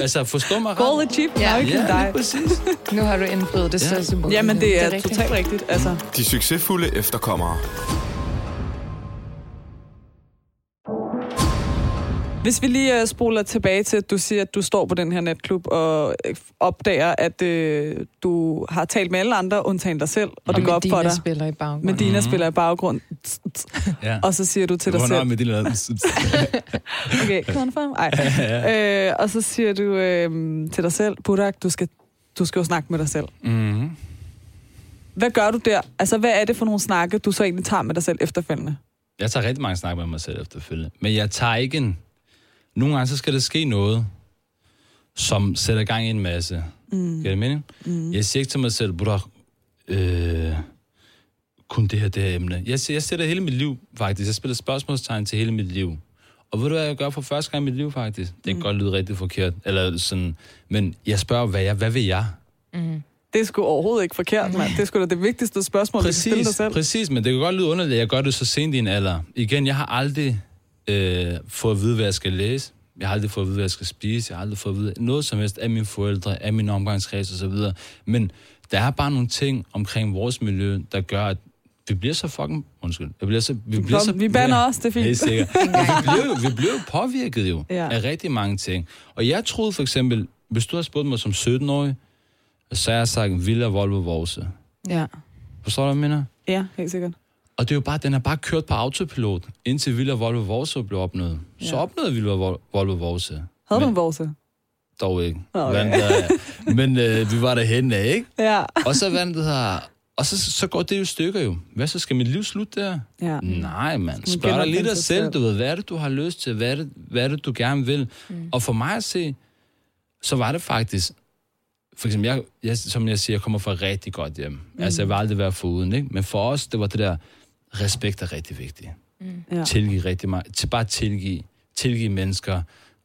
Altså, forstå mig ret. Goal achieved, ja, lige præcis. Nu har du indfriet det største mål. Jamen, det, det er, er totalt rigtigt, altså. De succesfulde efterkommere. Hvis vi lige spoler tilbage til, at du siger, at du står på den her natklub og opdager, at øh, du har talt med alle andre, undtagen dig selv, og, og det går op for dig. Medina spiller i baggrunden. Medina mm-hmm. spiller i baggrunden. Ja. Og så siger du til du dig selv... Medina. Okay, confirm? Ej. Øh, og så siger du øh, til dig selv, Burak, du skal, du skal jo snakke med dig selv. Mm-hmm. Hvad gør du der? Altså, hvad er det for nogle snakke, du så egentlig tager med dig selv efterfølgende? Jeg tager rigtig mange snakke med mig selv efterfølgende, men jeg tager ikke en... Nogle gange, så skal der ske noget, som sætter gang i en masse. Mm. Gør det mening? Mm. Jeg siger ikke til mig selv, Burak, øh, kun det her, det her emne. Jeg, jeg sætter hele mit liv, faktisk. Jeg spiller spørgsmålstegn til hele mit liv. Og ved du, hvad jeg gør for første gang i mit liv, faktisk? Det kan mm. godt lyde rigtig forkert. Eller sådan, men jeg spørger, hvad, jeg, hvad vil jeg? Mm. Det er sgu overhovedet ikke forkert, mand. Det er sgu da det vigtigste spørgsmål, præcis, du kan stille dig selv. Præcis, men det kan godt lyde underligt, at jeg gør det så sent i en alder. Igen, jeg har aldrig øh, fået at vide, hvad jeg skal læse. Jeg har aldrig fået at vide, hvad jeg skal spise. Jeg har aldrig fået at vide noget som helst af mine forældre, af min omgangskreds og så videre. Men der er bare nogle ting omkring vores miljø, der gør, at vi bliver så fucking... Undskyld. Vi bliver så... Vi, bliver så, vi bander også, det er fint. Helt sikkert. Vi bliver jo påvirket jo ja. af rigtig mange ting. Og jeg troede for eksempel, hvis du havde spurgt mig som sytten-årig, så har jeg sagt Villa Volvo Vorse. Ja. Forstår du, hvad jeg mener? Ja, helt sikkert. Og det er jo bare, den er bare kørt på autopilot, indtil Villa Volvo Vorse blev opnået. Ja. Så opnåede Villa Volvo Vorse. Havde du en Vorse? Dog ikke. Okay. Hvad, der, men øh, vi var derhenne af, ikke? Ja. Og så vandt det her... Og så, så går det jo stykker jo. Hvad så? Skal mit liv slutte der? Ja. Nej, mand. Spørg dig lidt dig selv. Du ved, hvad er det, du har lyst til? Hvad er det, hvad er det du gerne vil? Mm. Og for mig at se, så var det faktisk... For eksempel, jeg, jeg, som jeg siger, jeg kommer fra rigtig godt hjem. Mm. Altså, jeg vil aldrig være foruden, ikke? Men for os, det var det der, respekt er rigtig vigtigt. Mm. Ja. Tilgive rigtig meget. Bare tilgive. Tilgive mennesker.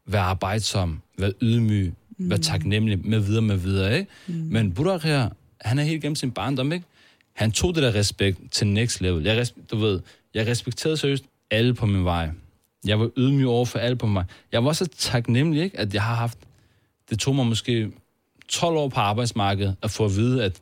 Vær arbejdsom. Vær ydmyg. Mm. Vær taknemmelig. Med videre, med videre, ikke? Mm. Men Burak her, han er helt gennem sin barndom, ikke? Han tog det der respekt til next level. Jeg, du ved, jeg respekterede seriøst alle på min vej. Jeg var ydmyg over for alle på min vej. Jeg var så taknemmelig, ikke, at jeg har haft... Det tog mig måske tolv år på arbejdsmarkedet at få at vide, at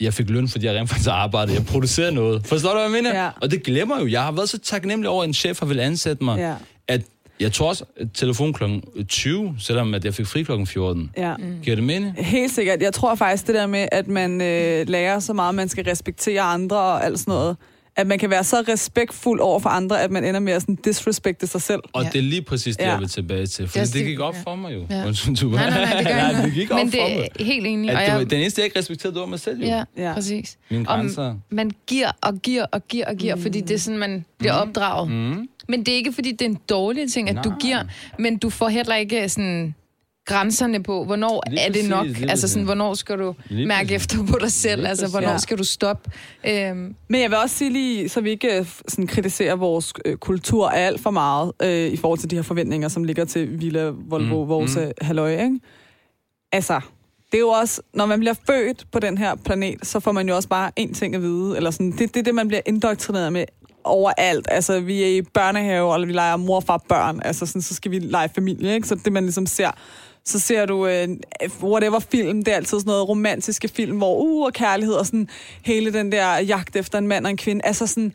jeg fik løn, fordi jeg rent faktisk arbejdede. Jeg producerede noget. Forstår du, hvad jeg mener? Ja. Og det glemmer jo. Jeg har været så taknemmelig over, at en chef har ville ansætte mig, ja. at jeg tog også telefon klokken tyve, selvom at jeg fik fri klokken fjorten. Ja. Mm. Giver det mening? Helt sikkert. Jeg tror faktisk det der med, at man øh, lærer så meget, at man skal respektere andre og alt sådan noget. At man kan være så respektfuld over for andre, at man ender med at sådan disrespekte sig selv. Og ja. det er lige præcis det, ja. jeg vil tilbage til. For det, det gik op ja. for mig jo. Ja. Nej, nej, nej, det gør nej, det gik op men for mig. Men det er helt enig. At og jeg... Den eneste, jeg ikke respekterede, det var mig selv jo. Ja, ja. præcis. Mine grænser. Og man giver og giver og giver og giver, mm. fordi det er sådan, man bliver mm. opdraget. Mm. Men det er ikke, fordi det er en dårlig ting, at nej. du giver, men du får heller ikke sådan... grænserne på, hvornår lige er det præcis, nok? Altså sådan, hvornår skal du lige mærke præcis. efter på dig selv? Lige altså, hvornår ja. skal du stoppe? Øhm. Men jeg vil også sige lige, så vi ikke sådan, kritiserer vores øh, kultur alt for meget, øh, i forhold til de her forventninger, som ligger til Villa, Volvo, mm. vores mm. halløj, ikke? Altså, det er jo også, når man bliver født på den her planet, så får man jo også bare én ting at vide, eller sådan, det, det er det, man bliver indoktrineret med overalt. Altså, vi er i børnehave, eller vi leger mor, far, børn, altså sådan, så skal vi lege familie, ikke? Så det, man ligesom ser... Så ser du øh, whatever film, det er altid sådan noget romantiske film, hvor uh, og kærlighed og sådan hele den der jagt efter en mand og en kvinde. Altså sådan,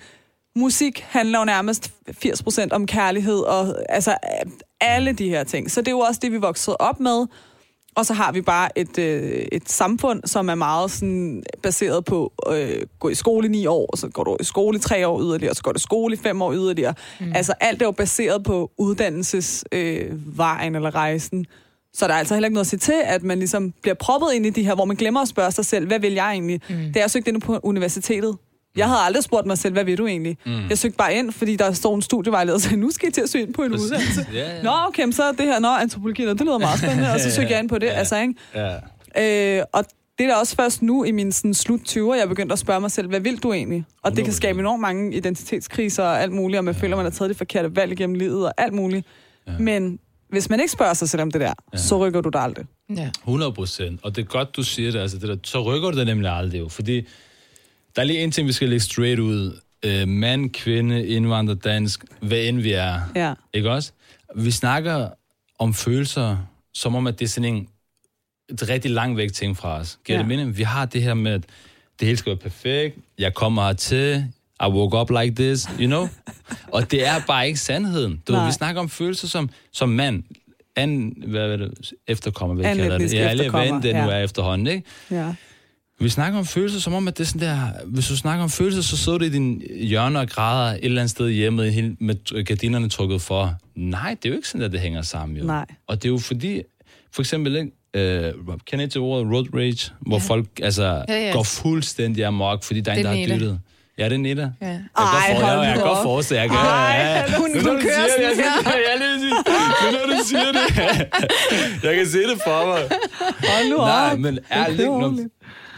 musik handler jo nærmest firs procent om kærlighed og altså alle de her ting. Så det er jo også det, vi voksede op med. Og så har vi bare et, øh, et samfund, som er meget sådan baseret på øh, gå i skole i ni år, og så går du i skole i tre år yderligere, og så går du i skole i fem år yderligere. Mm. Altså alt er jo baseret på uddannelsesvejen øh, eller rejsen. Så der er altså heller ikke noget at sige til, at man ligesom bliver proppet ind i de her, hvor man glemmer at spørge sig selv, hvad vil jeg egentlig? Mm. Det er jeg søgt ind på universitetet. Jeg havde aldrig spurgt mig selv, hvad vil du egentlig? Mm. Jeg søgte bare ind, fordi der står en studievejleder, og sagde, nu skal jeg til at søge ind på en uddannelse. ja, ja. Nå, okay, så er det her, nå, antropologi, det lyder meget spændende, og så søgte jeg ind på det, ja. altså, ikke? Ja. Øh, og det er da også først nu, i min sådan, slut tyverne, jeg begyndte at spørge mig selv, hvad vil du egentlig? Og det kan skabe enormt mange identitetskriser og alt muligt, og man ja. føler, man har taget det forkerte valg gennem livet og alt muligt. Ja. Men hvis man ikke spørger sig selv om det der, ja. så rykker du dig aldrig. Ja. hundrede procent. Og det er godt, du siger det, altså det der, så rykker du dig nemlig aldrig jo. Fordi der er lige en ting, vi skal lægge straight ud. Øh, mand, kvinde, indvandrer, dansk, hvad end vi er. Ja. Ikke også? Vi snakker om følelser, som om at det er sådan en et rigtig langt væk ting fra os. Giver ja. det mening? Vi har det her med, at det hele skal være perfekt, jeg kommer hertil, I woke up like this, you know? Og det er bare ikke sandheden. Du, vi snakker om følelser som, som mand, an, hvad er det, efterkommer, hvad kalder det? Ja, eller hvad end det nu er efterhånden, ikke? Ja. Vi snakker om følelser som om, at det er sådan der, hvis du snakker om følelser, så sidder du i din hjørne og græder et eller andet sted hjemme med gardinerne trukket for. Nej, det er jo ikke sådan, at det hænger sammen, jo. Nej. Og det er jo fordi, for eksempel, ikke? Uh, kender I til ordet road rage, hvor ja. folk altså, ja, ja. går fuldstændig amok, fordi der er en, der har dyttet. Ja, det er Neda. Ja. Jeg kan godt forestille, jeg kan. Ej, hun, du kører sådan her. Men når du siger det, jeg kan se det for mig. Hold nu op. Nej, men ærligt,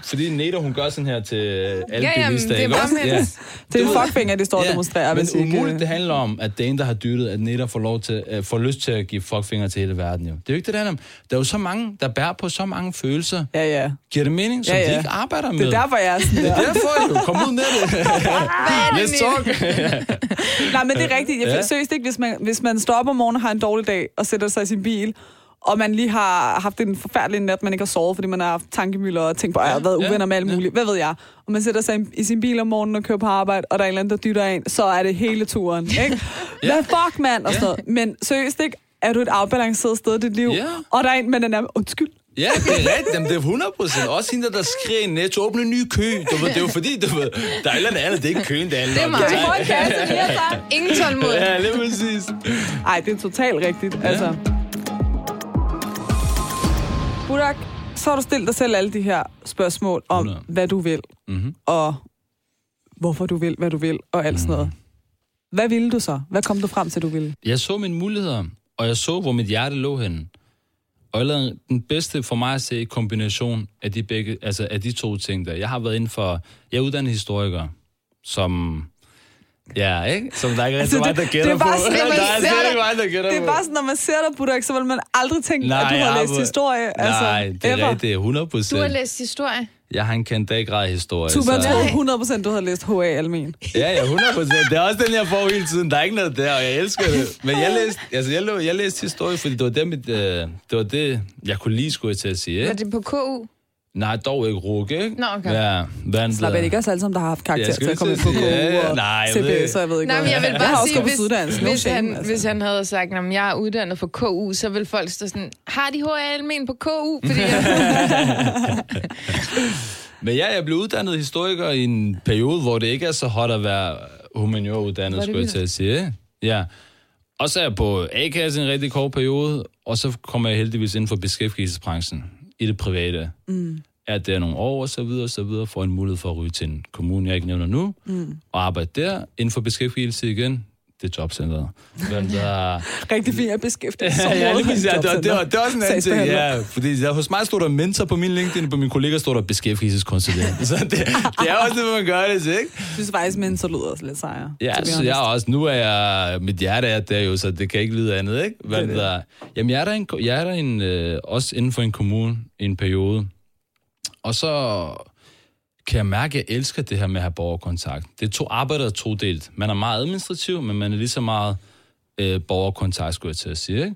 Fordi Neda, hun gør sådan her til alle ja, bilister. Det er bare ja. Det er en fuckfinger, det står og ja. demonstrerer. Men umuligt, det handler om, at det er en, der har dyttet, at Neda får, lov til, øh, får lyst til at give fuckfinger til hele verden. Jo. Det er jo ikke det, der handler om. Der er jo så mange, der bærer på så mange følelser. Ja, ja. Giver det mening, som ja, ja. de ikke arbejder med? Det er derfor, jeg er sådan der. Det er derfor, jo. Kom ud, Neda. Let's talk. Nej, men det er rigtigt. Jeg ja. Seriøst ikke, hvis man, hvis man står op om morgenen og har en dårlig dag og sætter sig i sin bil, og man lige har haft en forfærdelig nat, man ikke har sovet, fordi man har haft tankemylder og tænkt på, at jeg har været uvenner med alt muligt. Hvad ved jeg? Og man sætter sig i sin bil om morgenen og kører på arbejde, og der er en eller anden, der dytter en, så er det hele turen, ikke? Hvad fuck, mand? Og sådan noget. Men seriøst, ikke? Er du et afbalanceret sted i dit liv? Yeah. Og der er en, men den er undskyld. Ja, det er rigtigt. Det er hundrede procent. Også hende, der skriger i Netto, åbne en ny kø. Det er jo fordi, du ved, der er et eller andet, det er ikke køen, det er. Det er mig. Kan du få en kasse mere, så? Ingen tålmod. Ja, lige præcis. Ej, det er totalt rigtigt, altså. Ja. Burak, så har du stillet dig selv alle de her spørgsmål om, hundrede hvad du vil, mm-hmm. og hvorfor du vil, hvad du vil, og alt mm. sådan noget. Hvad ville du så? Hvad kom du frem til, du ville? Jeg så mine muligheder, og jeg så, hvor mit hjerte lå henne. Og jeg lavede den bedste for mig at se kombination af de, begge, altså af de to ting der. Jeg har været inden for... Jeg er uddannet historiker, som... Ja, ikke? Som der ikke altså, rigtig meget, der gætter på. Sådan, der er slet ikke meget, der gætter på. Det er bare sådan, når man ser dig, Burak, så vil man aldrig tænke, nej, at du har læst historie. Altså, nej, det er ever. rigtigt. hundrede procent. Du har læst historie? Jeg har en kandidatgrad i historie. Du bare troede hundrede procent, du havde læst H A almen. Ja, ja, hundrede procent. Det er også den, jeg får hele tiden. Der er ikke noget der, og jeg elsker det. Men jeg læste, altså, jeg, løb, jeg læste historie, fordi det var det, mit, øh, det var det, jeg kunne lige skulle til at sige. Ikke? Var det på K U? Nej, dog ikke rukke, ikke? Nå, okay. Ja, vandler. Slap ikke også alle sammen, der har haft karakter til at komme på K U og C B S, så jeg ved ikke. Nej, men jeg vil bare sige, hvis, hvis, hvis, han, altså. hvis han havde sagt, at jeg er uddannet for K U, så ville folk stå sådan, har de H A almen på K U? Fordi jeg... Men ja, jeg blev uddannet historiker i en periode, hvor det ikke er så hot at være humanioruddannet, skulle jeg til at sige. Ja. Og så er jeg på A-kasse en rigtig kort periode, og så kommer jeg heldigvis inden for beskæftigelsesbranchen. I det private, mm. at der er nogle år, og så videre, og så videre, får en mulighed for at ryge til en kommune, jeg ikke nævner nu, mm. og arbejde der, inden for beskæftigelse igen, det er jobcenteret. Der... Rigtig fint at beskæftige sig. Ja, ja, det er også en anden ting. Ja, fordi der, hos mig stod der mentor på min LinkedIn, og på mine kolleger stod der beskæftigelseskonsulent. Så det, det er også det, man gør det, ikke? Jeg synes faktisk, mentor lyder også lidt sejere. Ja, så, så jeg også. Nu er jeg, mit hjerte er der jo, så det kan ikke lyde andet, ikke? Hvad det det. Der, jamen, jeg er der, en, jeg er der en, øh, også inden for en kommune i en periode. Og så... kan jeg mærke, at jeg elsker det her med at have borgerkontakt. Det er to arbejder og to delt. Man er meget administrativ, men man er lige så meget øh, borgerkontakt, skulle jeg til at sige. Ikke?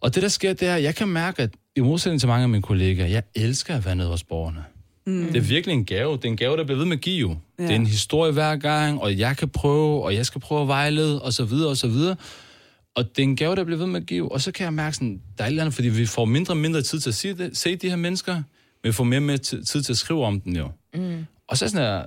Og det, der sker, det er, jeg kan mærke, at i modsætning til mange af mine kollegaer, jeg elsker at være nede hos borgerne. Mm. Det er virkelig en gave. Det er en gave, der bliver ved med at give. Ja. Det er en historie hver gang, og jeg kan prøve, og jeg skal prøve at vejlede, og så videre, og så videre. Og det er en gave, der bliver ved med at give. Og så kan jeg mærke, sådan, der er et eller andet, fordi vi får mindre og mindre tid til at se, det, se de her mennesker, men får mere med t- tid til at skrive om den jo. Mm. Og så sådan her,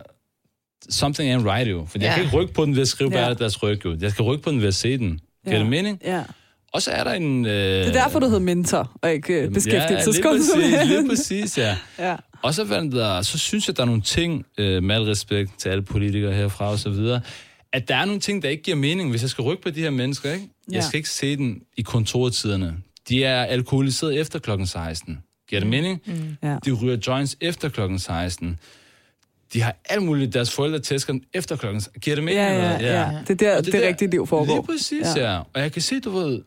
something ain't right jo. Fordi yeah. jeg kan ikke rykke på den ved at skrive yeah. bare deres ryg jo. Jeg skal rykke på den ved at se den. Giver yeah. det mening? Ja. Yeah. Og så er der en... Øh... Det er derfor, du hedder mentor, og ikke øh, beskæftigelseskonsulent. Ja, lige præcis, lige præcis, ja. ja. Og så, der, så synes jeg, der er nogle ting, øh, med al respekt til alle politikere herfra og så videre, at der er nogle ting, der ikke giver mening, hvis jeg skal rykke på de her mennesker, ikke? Ja. Jeg skal ikke se den i kontortiderne. De er alkoholiseret efter klokken seksten. Giver det mening? Mm. Ja. De ryger joints efter klokken seksten. De har alt muligt, deres forældre tæsker efter klokken... Giver det mening? Ja, ja, ja. ja. Det er der, det, det der, rigtige liv foregår. Lige præcis, ja. ja. Og jeg kan se, du ved,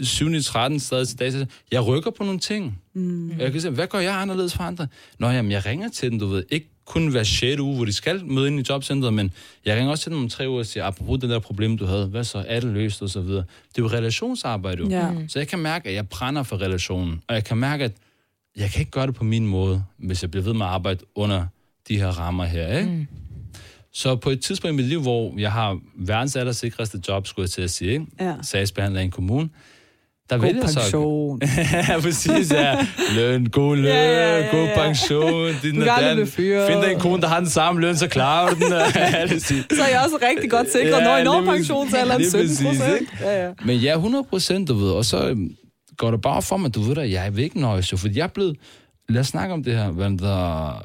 syv tretten stadig til dag, jeg rykker på nogle ting. Mm. Jeg kan se, hvad gør jeg anderledes for andre? Nå, jamen, jeg ringer til dem, du ved. Ikke kun hver sjette uge, hvor de skal møde ind i jobcentret, men jeg ringer også til dem om tre uger og siger, apropos det der problem, du havde, hvad så? Er det løst? Og så videre. Det er jo relationsarbejde. Jo. Ja. Så jeg kan mærke, at jeg brænder for relationen, og jeg kan mærke, at jeg kan ikke gøre det på min måde, hvis jeg bliver ved med at arbejde under de her rammer her, ikke? Mm. Så på et tidspunkt i mit liv, hvor jeg har verdens allersikreste job, skulle jeg til at sige, ikke? Ja. Sagsbehandler i en kommune, der god pension. Ja, præcis, ja. Løn, god løn, ja, ja, ja, god pension. Din du kan aldrig fyre. Find dig en kone, der har den samme løn, så klarer du den. Ja, så er jeg også rigtig godt sikret, ja, når jeg når pensionsalderen sytten procent. Ja, ja. Men ja, hundrede procent, du ved. Og så går det bare for mig, du ved da, jeg vil ikke nøjes. Fordi jeg er blevet... Lad os snakke om det her, hvad der...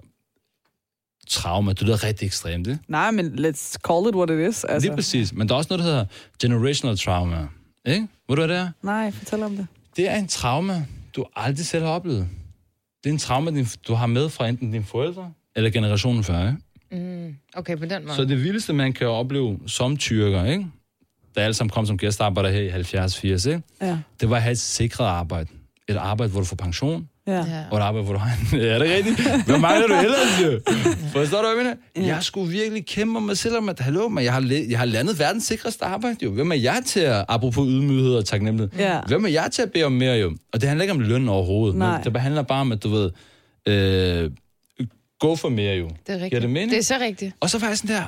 Trauma, det lyder rigtig ekstremt, ikke? Nej, men let's call it what it is. Altså. Lige præcis. Men der er også noget, der hedder generational trauma. Ikke? Ved du, hvad det er? Nej, fortæl om det. Det er en trauma, du aldrig selv har oplevet. Det er en traume, du har med fra enten dine forældre eller generationen før, ikke? Mm, okay, på den måde. Så det vildeste, man kan opleve som tyrker, ikke? Der alle sammen kom som gæstearbejdere her i halvfjerds firs, ikke? Ja. Det var at have et sikret arbejde. Et arbejde, hvor du får pension. Ja. Og et arbejde, hvor du har en... Ja, det er rigtigt. Hvad mangler du ellers, jo? Forstår du, hvad jeg mener? Ja. Jeg skulle virkelig kæmpe mig selv om, at hallo, men jeg har, le... jeg har landet verdens sikreste arbejde, jo. Hvem er jeg til at... Apropos ydmyghed og taknemmelighed. Ja. Hvem er jeg til at bede om mere, jo? Og det handler ikke om løn overhovedet. Nej. Det handler bare om, at du ved... Øh... Gå for mere, jo. Det er rigtigt. Giver det mening? Det er så rigtigt. Og så faktisk sådan der...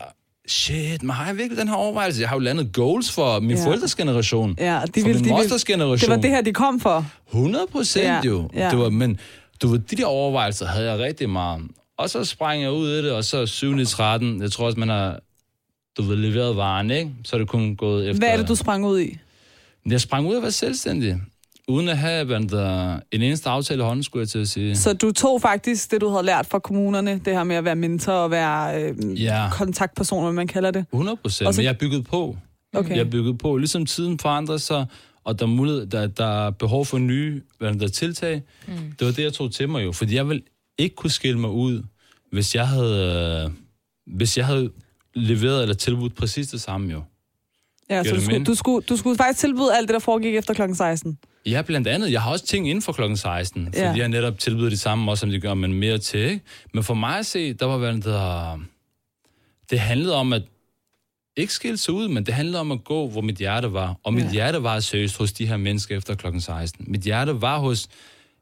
Shit, men har jeg virkelig den her overvejelse? Jeg har jo landet goals for min ja. forældres generation. Ja, de for ville, min mosters generation. Det var det her, de kom for. hundrede procent ja, jo. Ja. Det var, men du ved, de der overvejelser havde jeg rigtig meget. Og så sprang jeg ud i det, og så syv tretten. Jeg tror også, man har du ved, leveret varen, ikke? Så er det kun gået efter... Hvad er det, du sprang ud i? Jeg sprang ud af at være selvstændig. Uden at have en eneste aftale i hånden, skulle jeg til at sige. Så du tog faktisk det, du havde lært fra kommunerne, det her med at være mentor og være øh, ja. kontaktperson, hvad man kalder det? hundrede procent, så... men jeg byggede på. Okay. Jeg byggede på. Ligesom tiden forandrer sig, og der er, mulighed, der, der er behov for nye der tiltag, mm. det var det, jeg tog til mig jo. Fordi jeg ville ikke kunne skille mig ud, hvis jeg havde, øh, hvis jeg havde leveret eller tilbudt præcis det samme jo. Ja, så du skulle, du, skulle, du skulle faktisk tilbyde alt det, der foregik efter klokken seksten. Ja, blandt andet. Jeg har også ting inden for klokken seksten, fordi ja. jeg netop tilbyder det samme, også som de gør, men mere til, ikke? Men for mig at se, der var været der... Det handlede om at ikke skille sig ud, men det handlede om at gå, hvor mit hjerte var. Og mit ja. hjerte var seriøst hos de her mennesker efter klokken seksten. Mit hjerte var hos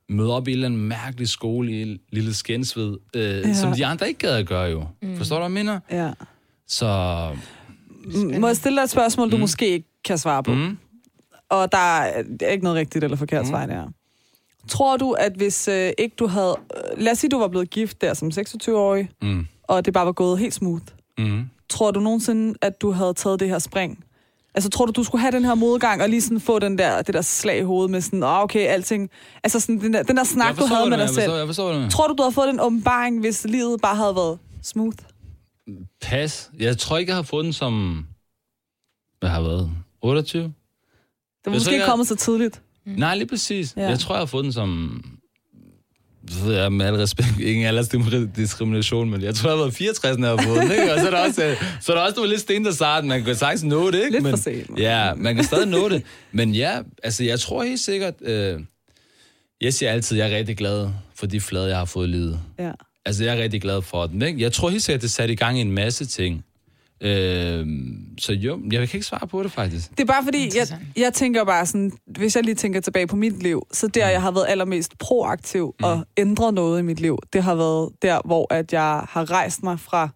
møde op i en eller anden mærkelig skole i en lille Skensved, øh, ja. som de andre ikke gad at gøre jo. Mm. Forstår du, hvad jeg mener? Ja. Så... Må jeg stille dig et spørgsmål, du mm. måske ikke kan svare på? Mm. Og der er ikke noget rigtigt eller forkert mm. svar der. Tror du, at hvis øh, ikke du havde... Øh, lad os sige, du var blevet gift der som seksogtyve-årig, mm. og det bare var gået helt smooth. Mm. Tror du nogensinde, at du havde taget det her spring? Altså, tror du, du skulle have den her modgang og lige sådan få den der, det der slag i hovedet med sådan, åh, okay, alting... Altså, sådan, den, der, den der snak, forstår, du havde med dig selv. Jeg forstår, jeg forstår, tror du, du havde fået den åbenbaring, hvis livet bare havde været smooth? Pas. Jeg tror ikke, jeg har fået den som... Hvad har været? otteogtyve? Det var måske ikke kommet så tidligt. Nej, lige præcis. Ja. Jeg tror, jeg har fået den som... Ja, med al respekt, ingen aldersdiskrimination, men jeg tror, jeg har været fireogtres, når jeg har fået den, ikke? Og så er der også, så er der også du var lidt sten, der starten. Man kan sagtens nå det, ikke? Lidt men, for sent. Ja, man kan stadig nå det. Men ja, altså, jeg tror helt sikkert... Øh, jeg siger altid, jeg er rigtig glad for de flader, jeg har fået livet. Ja. Altså, jeg er rigtig glad for den, ikke? Jeg tror helt sikkert, det satte i gang en masse ting. Øh, så jo, jeg kan ikke svare på det, faktisk. Det er bare fordi, jeg, jeg tænker bare sådan, hvis jeg lige tænker tilbage på mit liv, så der, jeg har været allermest proaktiv mm. og ændret noget i mit liv, det har været der, hvor at jeg har rejst mig fra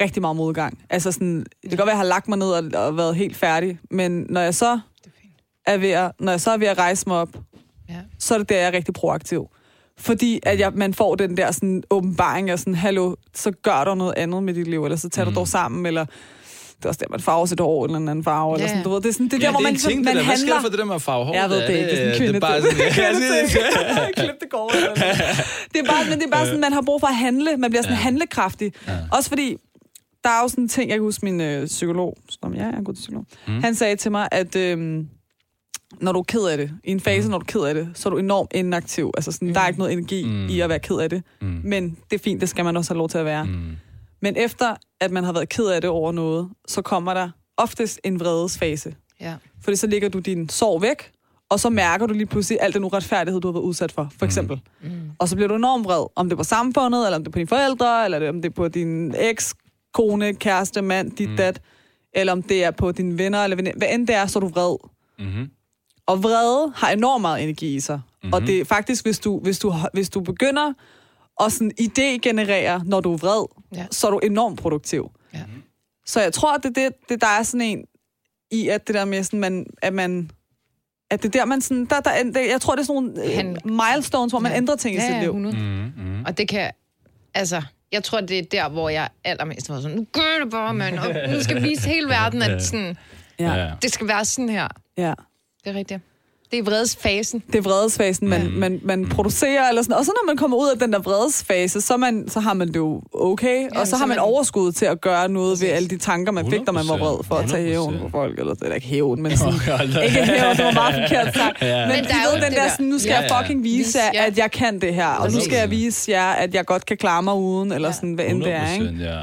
rigtig meget modgang. Altså sådan, det kan godt være, at jeg har lagt mig ned og, og været helt færdig, men når jeg så er ved at, når jeg så er ved at rejse mig op, ja. så er det der, jeg er rigtig proaktiv. Fordi at jeg, man får den der sådan, åbenbaring af sådan, hallo, så gør du noget andet med dit liv, eller så tager mm. du dog sammen, eller det er også der, man farver sit hår eller en anden farve, yeah. eller sådan, du ved, det er sådan, det er ja, der, hvor man, man handler. Det er hvad sker for det der med at farve hår? Jeg ved det ikke, det er sådan kvinde. Det er bare sådan, det er bare, men det er bare sådan, man har brug for at handle, man bliver sådan ja. handlekraftig. Ja. Også fordi, der er jo sådan en ting, jeg kan huske min øh, psykolog, som jeg er en god psykolog, mm. han sagde til mig, at... Øh, når du er ked af det, i en fase, mm. når du er ked af det, så er du enormt inaktiv. Altså sådan, mm. der er ikke noget energi mm. i at være ked af det. Mm. Men det er fint, det skal man også have lov til at være. Mm. Men efter, at man har været ked af det over noget, så kommer der oftest en vredesfase. Ja. Fordi så lægger du din sorg væk, og så mærker du lige pludselig al den uretfærdighed, du har været udsat for, for eksempel. Mm. Mm. Og så bliver du enormt vred, om det er på samfundet, eller om det er på dine forældre, eller om det er på din eks, kone, kæreste, mand, dit mm. dat, eller om det er på dine venner, eller hvad end det er, så er du vred. Mm. Og vrede har enormt meget energi i sig. Mm-hmm. Og det er faktisk, hvis du, hvis du, hvis du begynder at sådan idégenerere, når du er vred, ja. så er du enormt produktiv. Ja. Så jeg tror, at det, det, det der er sådan en i, at det der med, sådan, man, at man... At det der, man sådan... Der, der, jeg tror, det er sådan nogle Han, milestones, hvor man ja, ændrer ting ja, i sit ja, liv. Mm-hmm. Og det kan... Altså... Jeg tror, det er der, hvor jeg allermest var sådan, nu gør det bare, mand, og nu skal vise hele verden, at sådan, ja. det skal være sådan her. Ja. Det er rigtigt. Det er vredesfasen. Det er vredesfasen, man, mm. man, man producerer eller sådan. Og så når man kommer ud af den der vredesfase, så, man, så har man det jo okay. Ja, og så har man overskud til at gøre noget ved alle de tanker, man fik, da man var vred for at tage hævn på folk. Eller det er ikke hævn, men sådan. Oh, ikke hævn, det var meget forkert sagt. Ja. Men, men der er jo den der, sådan, nu skal ja, ja. jeg fucking vise jer, at jeg kan det her. Og nu skal jeg vise jer, at jeg godt kan klare mig uden, eller sådan, hvad end det er, ikke? Ja.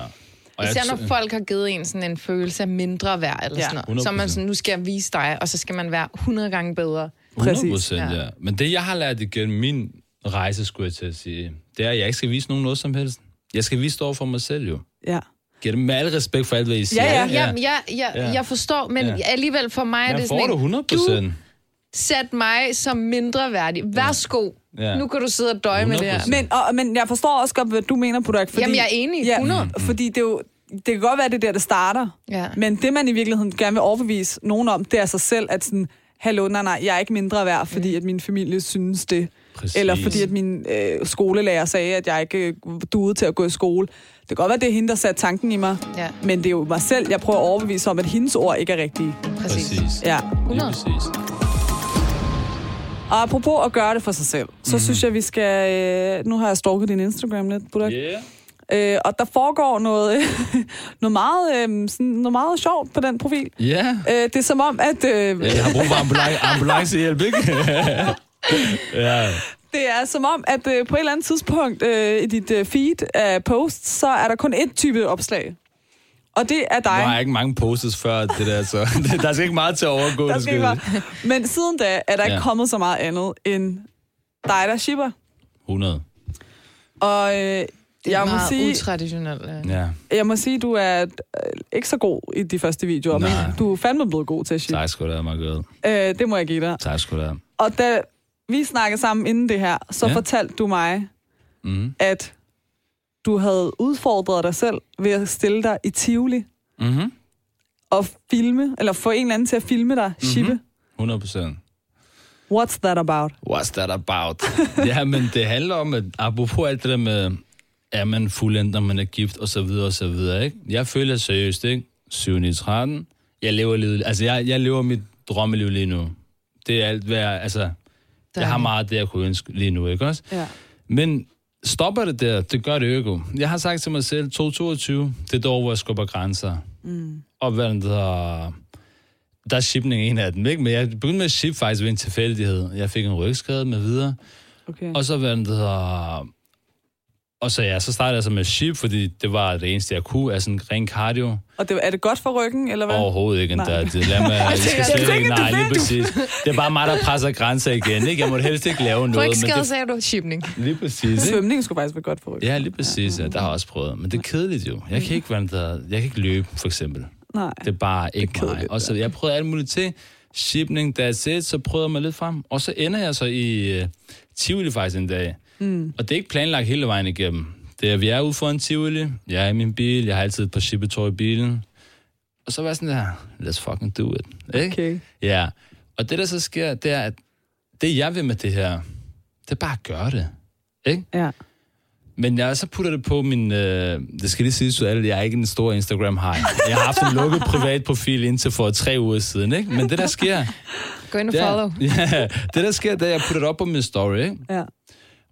Især når folk har givet en sådan en følelse af mindre værd, eller ja. sådan noget. Så man sådan, nu skal jeg vise dig, og så skal man være hundrede gange bedre. hundrede procent, ja. ja. Men det, jeg har lært igennem min rejse, skulle jeg til at sige, det er, at jeg ikke skal vise nogen noget som helst. Jeg skal vise det over for mig selv, jo. Ja. Giv det med al respekt for alt, hvad I siger. Ja, ja. ja. ja, ja, ja, ja. Jeg forstår, men ja. alligevel for mig er det sådan, jeg får det hundrede procent. Du sæt mig som mindre værdig. Værsgo. Ja. Nu kan du sidde og døje med det her. Men, og, men jeg forstår også godt, hvad du mener, Burak. Fordi, jamen, jeg er enig. hundrede Ja, fordi det er jo... Det kan godt være, det der, der starter. Ja. Men det, man i virkeligheden gerne vil overbevise nogen om, det er sig selv, at sådan, hallo, nej, nej, jeg er ikke mindre værd, fordi at min familie synes det. Præcis. Eller fordi at min øh, skolelærer sagde, at jeg ikke duede til at gå i skole. Det kan godt være, det er hende, der satte tanken i mig. Ja. Men det er jo mig selv, jeg prøver at overbevise om, at hendes ord ikke er rigtige. Præcis. Præcis. Ja. hundrede Præcis. Og apropos at gøre det for sig selv, så mm. synes jeg, vi skal... Øh, nu har jeg stalket din Instagram lidt, Burak. Yeah. Øh, og der foregår noget, noget, meget, øh, sådan, noget meget sjovt på den profil. Ja. Yeah. Øh, det er som om, at... Øh... Ja, jeg har brug for ambulance, ambulancehjælp, ikke? ja. Det er som om, at øh, på et eller andet tidspunkt øh, i dit øh, feed af posts, så er der kun ét type opslag. Og det er dig. Der er ikke mange posts før det der, så der skal ikke meget til at overgå. Der skal det skal Men siden da er der ja. ikke kommet så meget andet end dig, der shipper. hundrede Og... Øh, Det er jeg meget må sige, utraditionelt. Ja. Jeg må sige, du er ikke så god i de første videoer, nej. Men du er fandme blevet god til at shit. Tak skal du have, Margrethe. Øh, det må jeg give dig. Tak skal du have. Og da vi snakkede sammen inden det her, så ja. fortalte du mig, mm. at du havde udfordret dig selv ved at stille dig i Tivoli mm-hmm. og filme, eller få en eller anden til at filme dig, mm-hmm. shippe. hundrede procent. What's that about? What's that about? ja, men det handler om, at apropos alt det der med... er man fuldendt, når man er gift, og så videre, og så videre, ikke? Jeg føler seriøst, ikke? syv ni tretten Jeg lever livet, altså, jeg, jeg lever mit drømmeliv lige nu. Det er alt, hvad jeg, altså... Jeg har meget af det, jeg kunne ønske lige nu, ikke også? Ja. Men stopper det der, det gør det jo. Jeg har sagt til mig selv, to tusind og toogtyve det er dog, hvor jeg skubber grænser. Mm. Og hvad der... Der er shipning en af dem, ikke? Men jeg begyndte med at ship faktisk ved en tilfældighed. Jeg fik en rygskade med videre. Okay. Og så hvad der... Og så ja, så startede jeg så med ship, fordi det var det eneste, jeg kunne, altså en ren cardio. Og det, er det godt for ryggen, eller hvad? Overhovedet ikke, endda. Det, lad mig, jeg skal sige, ikke, nej, lige præcis. Det er bare mig, der presser grænser igen, ikke? Jeg måtte helst ikke lave noget. Rygskade sagde du, shipning. Lige præcis. Svømning skulle faktisk være godt for ryggen. Ja, lige præcis, ja. Der har jeg også prøvet. Men det er kedeligt jo. Jeg kan ikke, der, jeg kan ikke løbe, for eksempel. Nej. Det er bare ikke det er mig. Og så jeg prøvede alt muligt til. Shipning, that's it, så prøvede jeg mig lidt frem. Og så ender jeg så i uh, Tivoli faktisk en dag. Mm. Og det er ikke planlagt hele vejen igennem. Det er, vi er ude foran Tivoli, jeg er i min bil, jeg har altid et par shippetår i bilen. Og så var sådan der, let's fucking do it. Okay. Ja, og det der så sker, det er, at det jeg vil med det her, det er bare at gøre det. Ikke? Ja. Men jeg så putter det på min... Øh, det skal lige sige til alle, jeg er ikke en stor Instagram-haj. Jeg har haft en lukket privat profil indtil for tre uger siden, ikke? Men det der sker... Gå ind og follow. Ja, det der sker, det er, jeg putter det op på min story, ikke? Ja.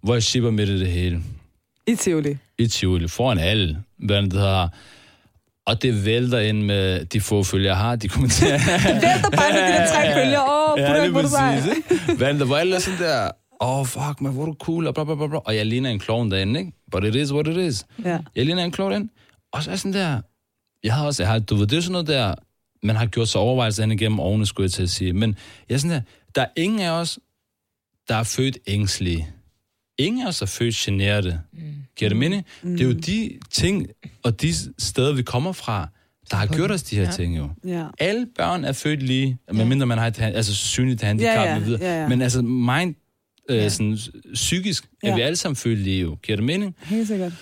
Hvor jeg shipper midt i det hele. I Tivoli? I Tivoli, foran alle, hvad det hedder. Og det vælter ind med de få følger, jeg har, de kommenterer. det vælter bare med de der tre følger. Åh, oh, ja, det er præcis. Hvad det, hvor alle er sådan der, åh, oh, fuck, man, hvor er du cool, og bla, bla, bla, bla. Og jeg ligner en klovn derinde, ikke? But it is, what it is. Ja. Jeg ligner en klovn derinde. Og så er sådan der, jeg har også, jeg har, du ved, det er sådan noget der, man har gjort sig overvejelser hen igennem årene, skulle jeg til at sige. Men jeg er sådan der, der er ingen af os, der er født ængstlige. Ingen af os er født generede. Giver det mening? Mm. Det er jo de ting, og de steder, vi kommer fra, der har gjort os de her ja. ting jo. Ja. Alle børn er født lige, medmindre man har et altså, synligt handicap, ja, ja. videre. Ja, ja. Men altså mind, øh, ja. sådan, psykisk er ja. vi alle sammen født lige jo. Giver det mening? Helt sikkert.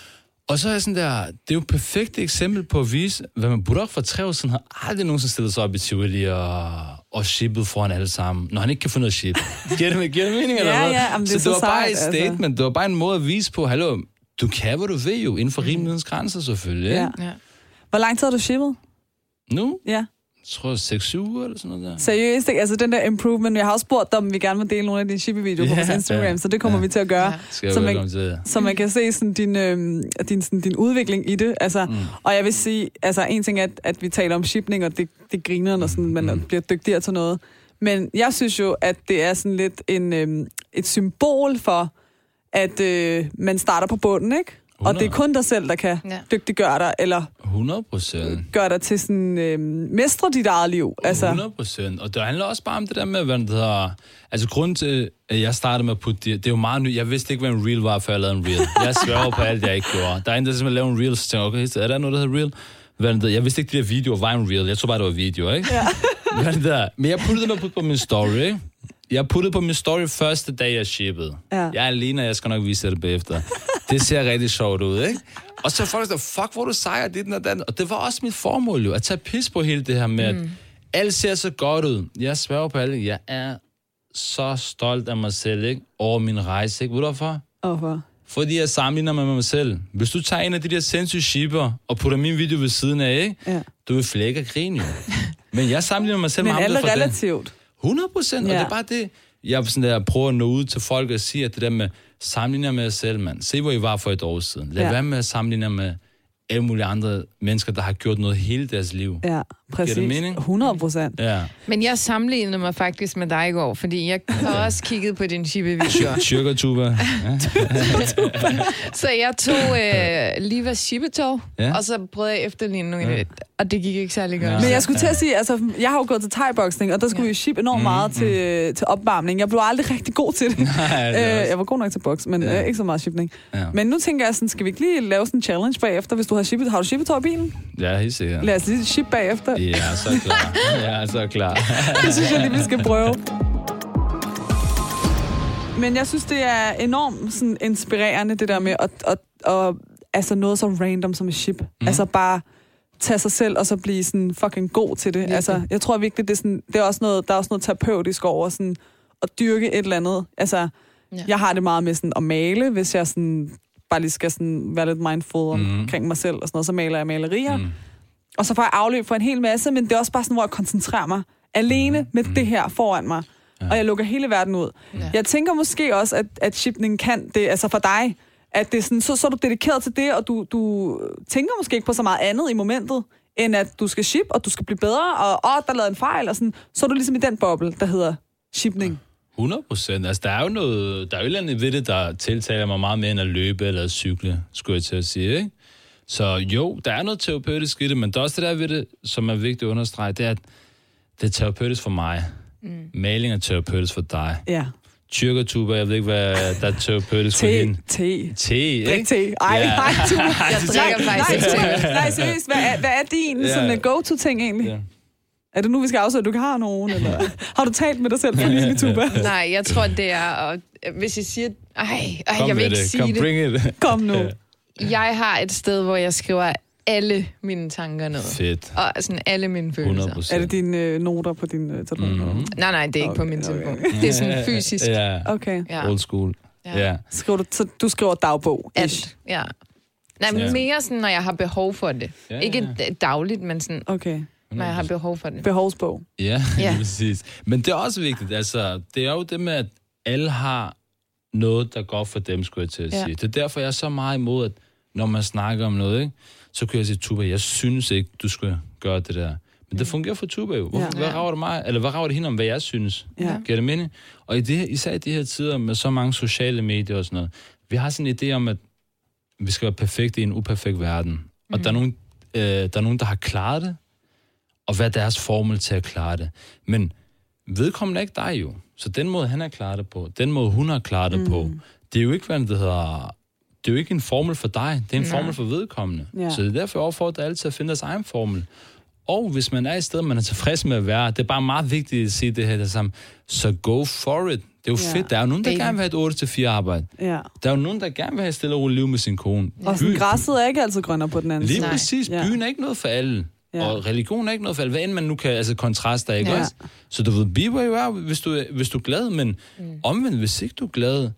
Og så er sådan der, det er jo et perfekt eksempel på at vise, hvad man Burak for tre år siden havde aldrig nogensinde stillet sig op i Tivoli og, og shippet foran alle sammen, når han ikke kan få noget ship. Giver det, giver det mening eller noget? Ja, ja, så det så var sejt, bare et statement, altså. Det var bare en måde at vise på, hallo, du kan, hvad du vil jo, inden for rimelighedens grænser selvfølgelig. Ja. Ja. Hvor lang tid har du shippet? Nu? Ja. tror seks syv eller sådan noget der. Seriøst, ikke? Altså den der improvement. Jeg har også spurgt dig, om vi gerne vil dele nogle af dine shippy-videoer yeah, på vores Instagram, yeah, så det kommer yeah. vi til at gøre. Yeah. Så, man, så man kan se sådan din, øh, din, sådan, din udvikling i det. Altså, mm. Og jeg vil sige, altså en ting er, at, at vi taler om shipping, og det, det griner, når sådan, man mm. bliver dygtigere til noget. Men jeg synes jo, at det er sådan lidt en, øh, et symbol for, at øh, man starter på bunden, ikke? hundrede Og det er kun dig selv, der kan ja. dygtiggøre dig, eller hundrede procent gøre dig til sådan, øh, mestre dit eget liv. Altså. hundrede procent Og det handler også bare om det der med, hvad det hedder. Altså grunden til, at jeg startede med at putte det, det er jo meget nyt. Jeg vidste ikke, hvad en reel var, før jeg lavede en reel. Jeg sværger på alt, jeg ikke gjorde. Der er en, der simpelthen laver en reel, så tænker okay, er der noget, der hedder reel? Jeg vidste ikke, de der videoer var en reel. Jeg tror bare, det var videoer, ikke? Ja. Der? Men jeg puttede det med på min story. Jeg puttede på min story første dag, jeg shippede. Ja. Jeg er alene, og jeg skal nok vise det bagefter. Det ser rigtig sjovt ud, ikke? Og så folk der, fuck, hvor du sejrer, dit og den. Og det var også mit formål jo, at tage pis på hele det her med, mm. at alt ser så godt ud. Jeg sværger på alle. Jeg er så stolt af mig selv, ikke? Over min rejse, ikke? Ved du hvorfor? Hvorfor? Fordi jeg sammenligner mig med mig selv. Hvis du tager en af de der sindssyge shipper og putter min video ved siden af, ikke? Ja. Du vil flække og grine jo. Men jeg sammenligner mig selv med ham der for det. Men alle relativt. hundrede procent og ja. det er bare det. Jeg, sådan der, jeg prøver at nå ud til folk og sige, at det der med sammenligner med jer selv, mand. Se, hvor I var for et år siden. Lad ja. være med at sammenligne med alle mulige andre mennesker, der har gjort noget hele deres liv. Ja, præcis. Giver det mening? hundrede procent Ja. Men jeg sammenlignede mig faktisk med dig i går, fordi jeg har også kigget på din shippe-video. Sugar tuba. Så jeg tog øh, lige ved shippetog, ja. og så prøvede jeg efterligne nogle ja. og det gik ikke særlig godt. Ja. Men jeg skulle til at sige, altså, jeg har jo gået til thai-boxing, og der skulle ja. vi shippe enormt meget mm, til, mm. til opvarmning. Jeg blev aldrig rigtig god til det. Nej, det også... Jeg var god nok til boks, men ja. øh, ikke så meget shipning. Ja. Men nu tænker jeg sådan, skal vi ikke lige lave sådan en challenge bagefter, hvis du har shippet, har du shippet over bilen? Ja, helt sikkert. Lad os lige shippe bagefter. Ja, så klar. Ja, så klar. Det synes jeg lige, vi skal prøve. Men jeg synes, det er enormt sådan, inspirerende, det der med at, at, at, at altså noget så random som et ship. Mm. Altså bare tage sig selv og så blive sådan fucking god til det. Ja. Altså, jeg tror virkelig, det er, sådan, det er også noget, der er også noget terapeutisk over sådan, at dyrke et eller andet. Altså, ja. jeg har det meget med sådan, at male, hvis jeg sådan... bare lige skal sådan være lidt mindful omkring mm. mig selv og sådan noget, så maler jeg malerier. Mm. Og så får jeg afløb for en hel masse, men det er også bare sådan, hvor jeg koncentrerer mig alene med mm. det her foran mig. Ja. Og jeg lukker hele verden ud. Ja. Jeg tænker måske også, at, at shipping kan det, altså for dig, at det er sådan, så, så er du dedikeret til det, og du, du tænker måske ikke på så meget andet i momentet, end at du skal ship, og du skal blive bedre, og åh, der lavede en fejl, og sådan. Så er du ligesom i den boble, der hedder shipping. Ja. hundrede procent Altså, der er jo noget, der er jo et eller andet ved det, der tiltaler mig meget mere end at løbe eller at cykle, skulle jeg til at sige, ikke? Så jo, der er noget terapeutisk i det, men der er også det der ved det, som er vigtigt at understrege, det er, at det er terapeutisk for mig. Mm. Maling er terapeutisk for dig. Ja. Tyrkertuber, jeg ved ikke, hvad der er terapeutisk for hende. Te. Te, ikke? Drik te. Ej, yeah. nej, du. Jeg drikker faktisk ikke te. Nej, seriøst, hvad er, hvad er din yeah. sådan, go-to-ting egentlig? Yeah. Er det nu, vi skal afsøge, at du kan have nogen? Eller? Har du talt med dig selv for lille tuba? Nej, jeg tror, det er... Og hvis jeg siger... Ej, ej jeg vil ikke det. sige Kom, det. Bring it. Kom nu. Jeg har et sted, hvor jeg skriver alle mine tanker ned. Fedt. Og sådan alle mine følelser. hundrede procent Er det dine øh, noter på din øh, telefon? Mm-hmm. Nej, nej, det er ikke okay, på min telefon. Okay. Det er sådan fysisk. Yeah. Okay. Ja. Old school. Ja. Yeah. Skriver du, så du skriver dagbog? Alt, ja. Nej, men yeah. mere sådan, når jeg har behov for det. Yeah. Ikke dagligt, men sådan... Okay. Men jeg har behov for det. Behovsbog. Ja, ja. Præcis. Men det er også vigtigt, altså, det er jo det med, at alle har noget, der går for dem, skulle jeg til at sige. Ja. Det er derfor, jeg er så meget imod, at når man snakker om noget, ikke, så kan jeg sige, Tuba, jeg synes ikke, du skulle gøre det der. Men det fungerer for Tuba jo. Hvorfor, ja. Hvad rager det mig? Eller hvad rager det hende om, hvad jeg synes? Ja. Giver det mening? Og i det her, især i de her tider med så mange sociale medier og sådan noget, vi har sådan en idé om, at vi skal være perfekte i en uperfekt verden. Mm. Og der er, nogen, øh, der er nogen, der har klaret det, og hvad er deres formel til at klare det. Men vedkommende er ikke dig jo. Så den måde, han har klaret det på, den måde, hun har klaret det mm. på, det er jo ikke, hvad det hedder, det er jo ikke en formel for dig, det er en ja. formel for vedkommende. Ja. Så det er derfor, jeg opfordrer alle til at finde deres egen formel. Og hvis man er i stedet, man er tilfreds med at være, det er bare meget vigtigt at sige det her der sammen, så go for it. Det er jo ja. fedt. Der er jo nogen, der Damn. gerne vil have et otte til fire arbejde. Ja. Der er jo nogen, der gerne vil have et stille og roligt liv med sin kone. Ja. Og græsset er ikke altid grønnere på den anden. Lige Nej. præcis. Ja. Byen er ikke noget for alle. Ja. Og religion er ikke noget for alt, hvad end man nu kan, altså kontraster, ikke ja. også? Så du ved, be where you are, hvis du, hvis du er glad, men mm. omvendt, hvis ikke du er glad,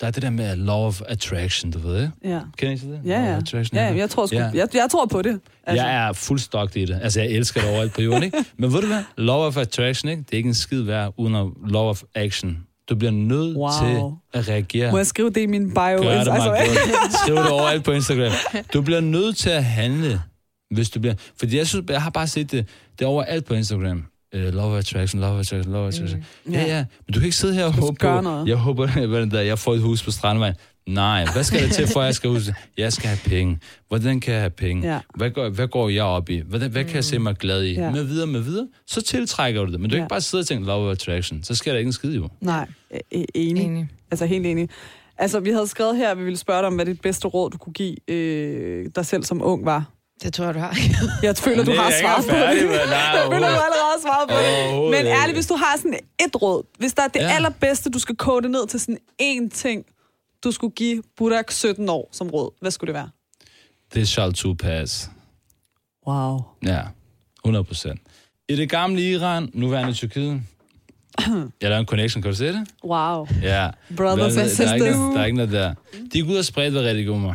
Der er det der med law of attraction, du ved, ikke? Ja. Kender I til det? Ja, ja. Attraction, ja, jeg tror sgu, ja. jeg, jeg tror på det. Altså. Jeg er fuldstokt i det. Altså, jeg elsker det overalt på jorden, ikke? Men ved du hvad? Law of attraction, ikke? Det er ikke en skid værd uden law of action. Du bliver nødt wow. til at reagere. Må jeg skrive det i min bio? Gør det, altså, skriv det overalt på Instagram. Du bliver nødt til at handle, hvis du bliver... Fordi jeg synes, jeg har bare set det, det er overalt på Instagram. Law of attraction, law of attraction, law of attraction. Mm. Ja, ja, men du kan ikke sidde her og håbe på, jeg håber, at jeg får et hus på Strandvejen. Nej, hvad skal det til, for jeg skal huske? Jeg skal have penge. Hvordan kan jeg have penge? Ja. Hvad, går, hvad går jeg op i? Hvad, hvad kan jeg se mig glad i? Ja. Med videre, med videre. Så tiltrækker du det. Men du ja. Ikke bare sidde og tænke, law of attraction. Så sker der ikke en skid, jo. Nej, enig. enig. Altså, helt enig. Altså, vi havde skrevet her, at vi ville spørge dig om, hvad dit bedste råd, du kunne give øh, dig selv som ung var. Det tror jeg, du har. Jeg føler, du har svaret på det. Jeg føler, du allerede har svaret på det. Men ærligt, hvis du har sådan et råd, hvis der er det ja. allerbedste, du skal kode ned til sådan én ting, du skulle give Burak sytten år som råd, hvad skulle det være? This shall too pass. Wow. Ja, hundrede procent. I det gamle Iran, nuværende Tyrkiet, jeg lavede en connection, kan du se det? Wow. Ja. Brothers and sisters. Der er ikke noget der. De er gået og spredt ved religioner.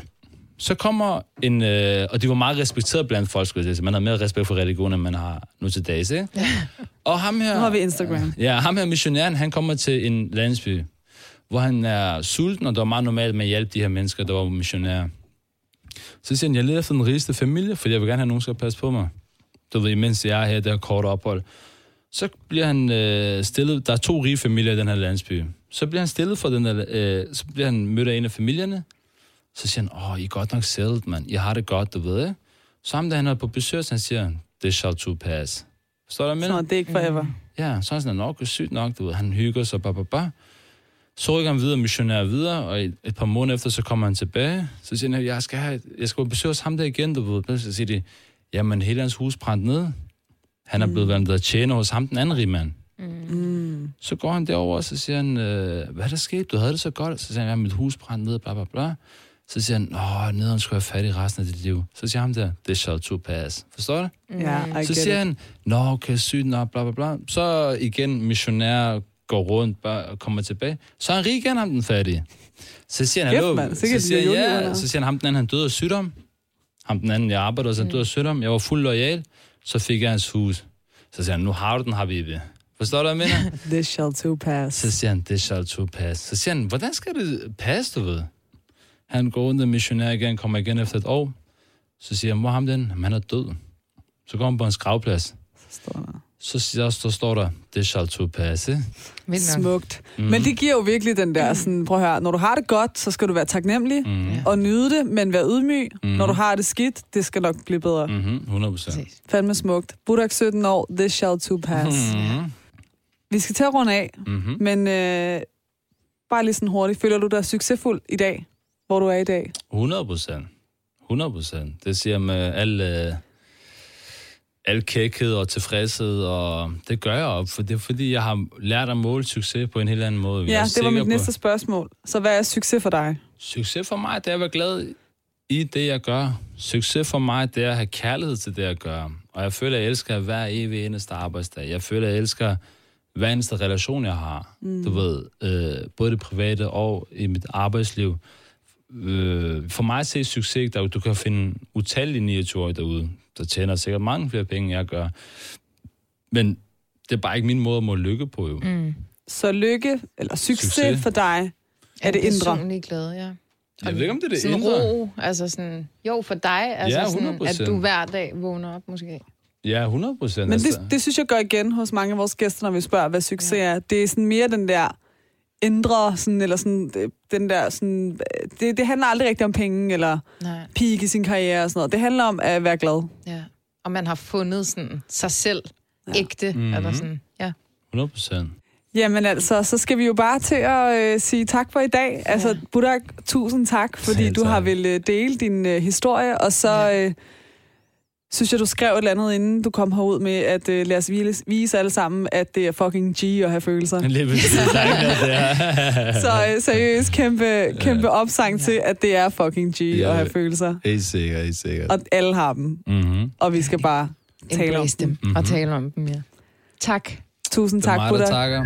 Så kommer en, øh, og de var meget respekteret blandt folk, skulle jeg sige. Man har mere respekt for religionen, end man har nu til dags, ikke? Ja. Og ham her... Nu har vi Instagram. Ja, ham her missionæren, han kommer til en landsby, hvor han er sulten, og det var meget normalt, med at hjælpe de her mennesker, der var missionærer. Så siger han, jeg leder efter den rigeste familie, for jeg vil gerne have nogen, der skal passe på mig. Du ved, imens jeg er her, det her korte ophold. Så bliver han øh, stillet... Der er to rige familier i den her landsby. Så bliver han stillet for den her... Øh, så bliver han mødt af en af familierne. Så siger han, åh, oh, I er godt nok sælget, mand. Jeg har det godt, du ved, ikke? Så ham, da han er på besøg, så han siger, this shall too pass. Forstår du, hvad jeg mener? Så det er ikke forever. Ja, så er han sådan, nok sygt nok, du ved. Han hygger sig, ba, ba, ba. Så rykker han videre, missionær videre, og et, et par måneder efter, så kommer han tilbage. Så siger han, jeg skal, have, jeg skal på besøg hos ham der igen, du ved. Så siger de, jamen, hele hans hus brændte ned. Han er blevet mm. været tjener hos ham, den anden rige mand. Mm. Så går han derover, og så siger han, hvad er der sket? Du havde det så godt. Så siger han, mit hus brændte ned, bla, bla, bla. Så siger han, åh, nederen skulle jeg fattig resten af dit liv. Så siger han der, this shall too pass. Forstår du? Ja, yeah, så siger it. han, nå, okay, sygt nok, bla, bla, bla. Så igen, missionær går rundt og kommer tilbage. Så er han rig igen, ham den fattige. Så siger han, hallo. Yep, så, så, siger han, ja. så siger han, ham den anden, han døde af sygdom. Ham den anden, jeg arbejdede, så han mm. døde af sygdom. Jeg var fuld loyal. Så fik jeg hans hus. Så siger han, nu har du den, habibi. Forstår du, hvad jeg mener? This shall too pass. Så siger han, this shall too pass. Så siger han, hvordan skal det passe, du ved? Han går rundt af missionær igen, kommer igen efter et år. Så siger han, hvor ham den? Han er død. Så går han på en gravplads. Så står der. Så, så, så står der, det shall to passe. Smukt. Mm. Men det giver jo virkelig den der, sådan, prøv at høre, når du har det godt, så skal du være taknemmelig mm. og nyde det, men være ydmyg. Mm. Når du har det skidt, det skal nok blive bedre. Mm-hmm. hundrede procent. Fandme smukt. Burak sytten år, det shall to pass. Mm-hmm. Vi skal til at runde af, mm-hmm. men øh, bare lige sådan hurtigt. Føler du dig succesfuld i dag? Hvor du er i dag? hundrede procent. hundrede procent. Det siger med al, øh, al kækhed og tilfredshed, og det gør jeg op, for det er fordi, jeg har lært at måle succes på en helt anden måde. Ja, det var mit på... næste spørgsmål. Så hvad er succes for dig? Succes for mig, det er at være glad i det, jeg gør. Succes for mig, det er at have kærlighed til det, jeg gør. Og jeg føler, jeg elsker hver evig eneste arbejdsdag. Jeg føler, jeg elsker... hver eneste relation, jeg har. Mm. Du ved, øh, både det private og i mit arbejdsliv. Øh, for mig ses succes, der du kan finde utallige niogtyve-årige derude, der tjener sikkert mange flere penge, end jeg gør. Men det er bare ikke min måde at må lykke på, jo. Mm. Så lykke, eller succes, succes for dig, er det indre? Jeg er personlig glad, ja. Jeg ved ikke, om det er det sådan indre. Ro, altså sådan, jo, for dig, altså ja, sådan, at du hver dag vågner op, måske. Ja, hundrede procent. Men det, det synes jeg gør igen hos mange af vores gæster, når vi spørger, hvad succes ja. er. Det er sådan mere den der indre, sådan, eller sådan, den der, sådan, det, det handler aldrig rigtig om penge, eller peak i sin karriere og sådan noget. Det handler om at være glad. Ja, og man har fundet sådan, sig selv ja. ægte, mm-hmm. eller sådan, ja. hundrede procent. Jamen altså, så skal vi jo bare til at øh, sige tak for i dag. Ja. Altså, Burak, tusind tak, fordi du har ville dele din øh, historie, og så... Ja. Øh, synes jeg, du skrev et eller andet, inden du kom herud med, at uh, lad os vise alle sammen, at det er fucking G at have følelser. Så uh, seriøst, kæmpe, kæmpe opsang ja. til, at det er fucking G ja, at have følelser. Helt sikkert, helt sikkert. Og alle har dem. Mm-hmm. Og vi skal bare tale om dem. Mm-hmm. Og tale om dem, ja. Tak. Tusind tak, Buddha. Det er mig, der takker.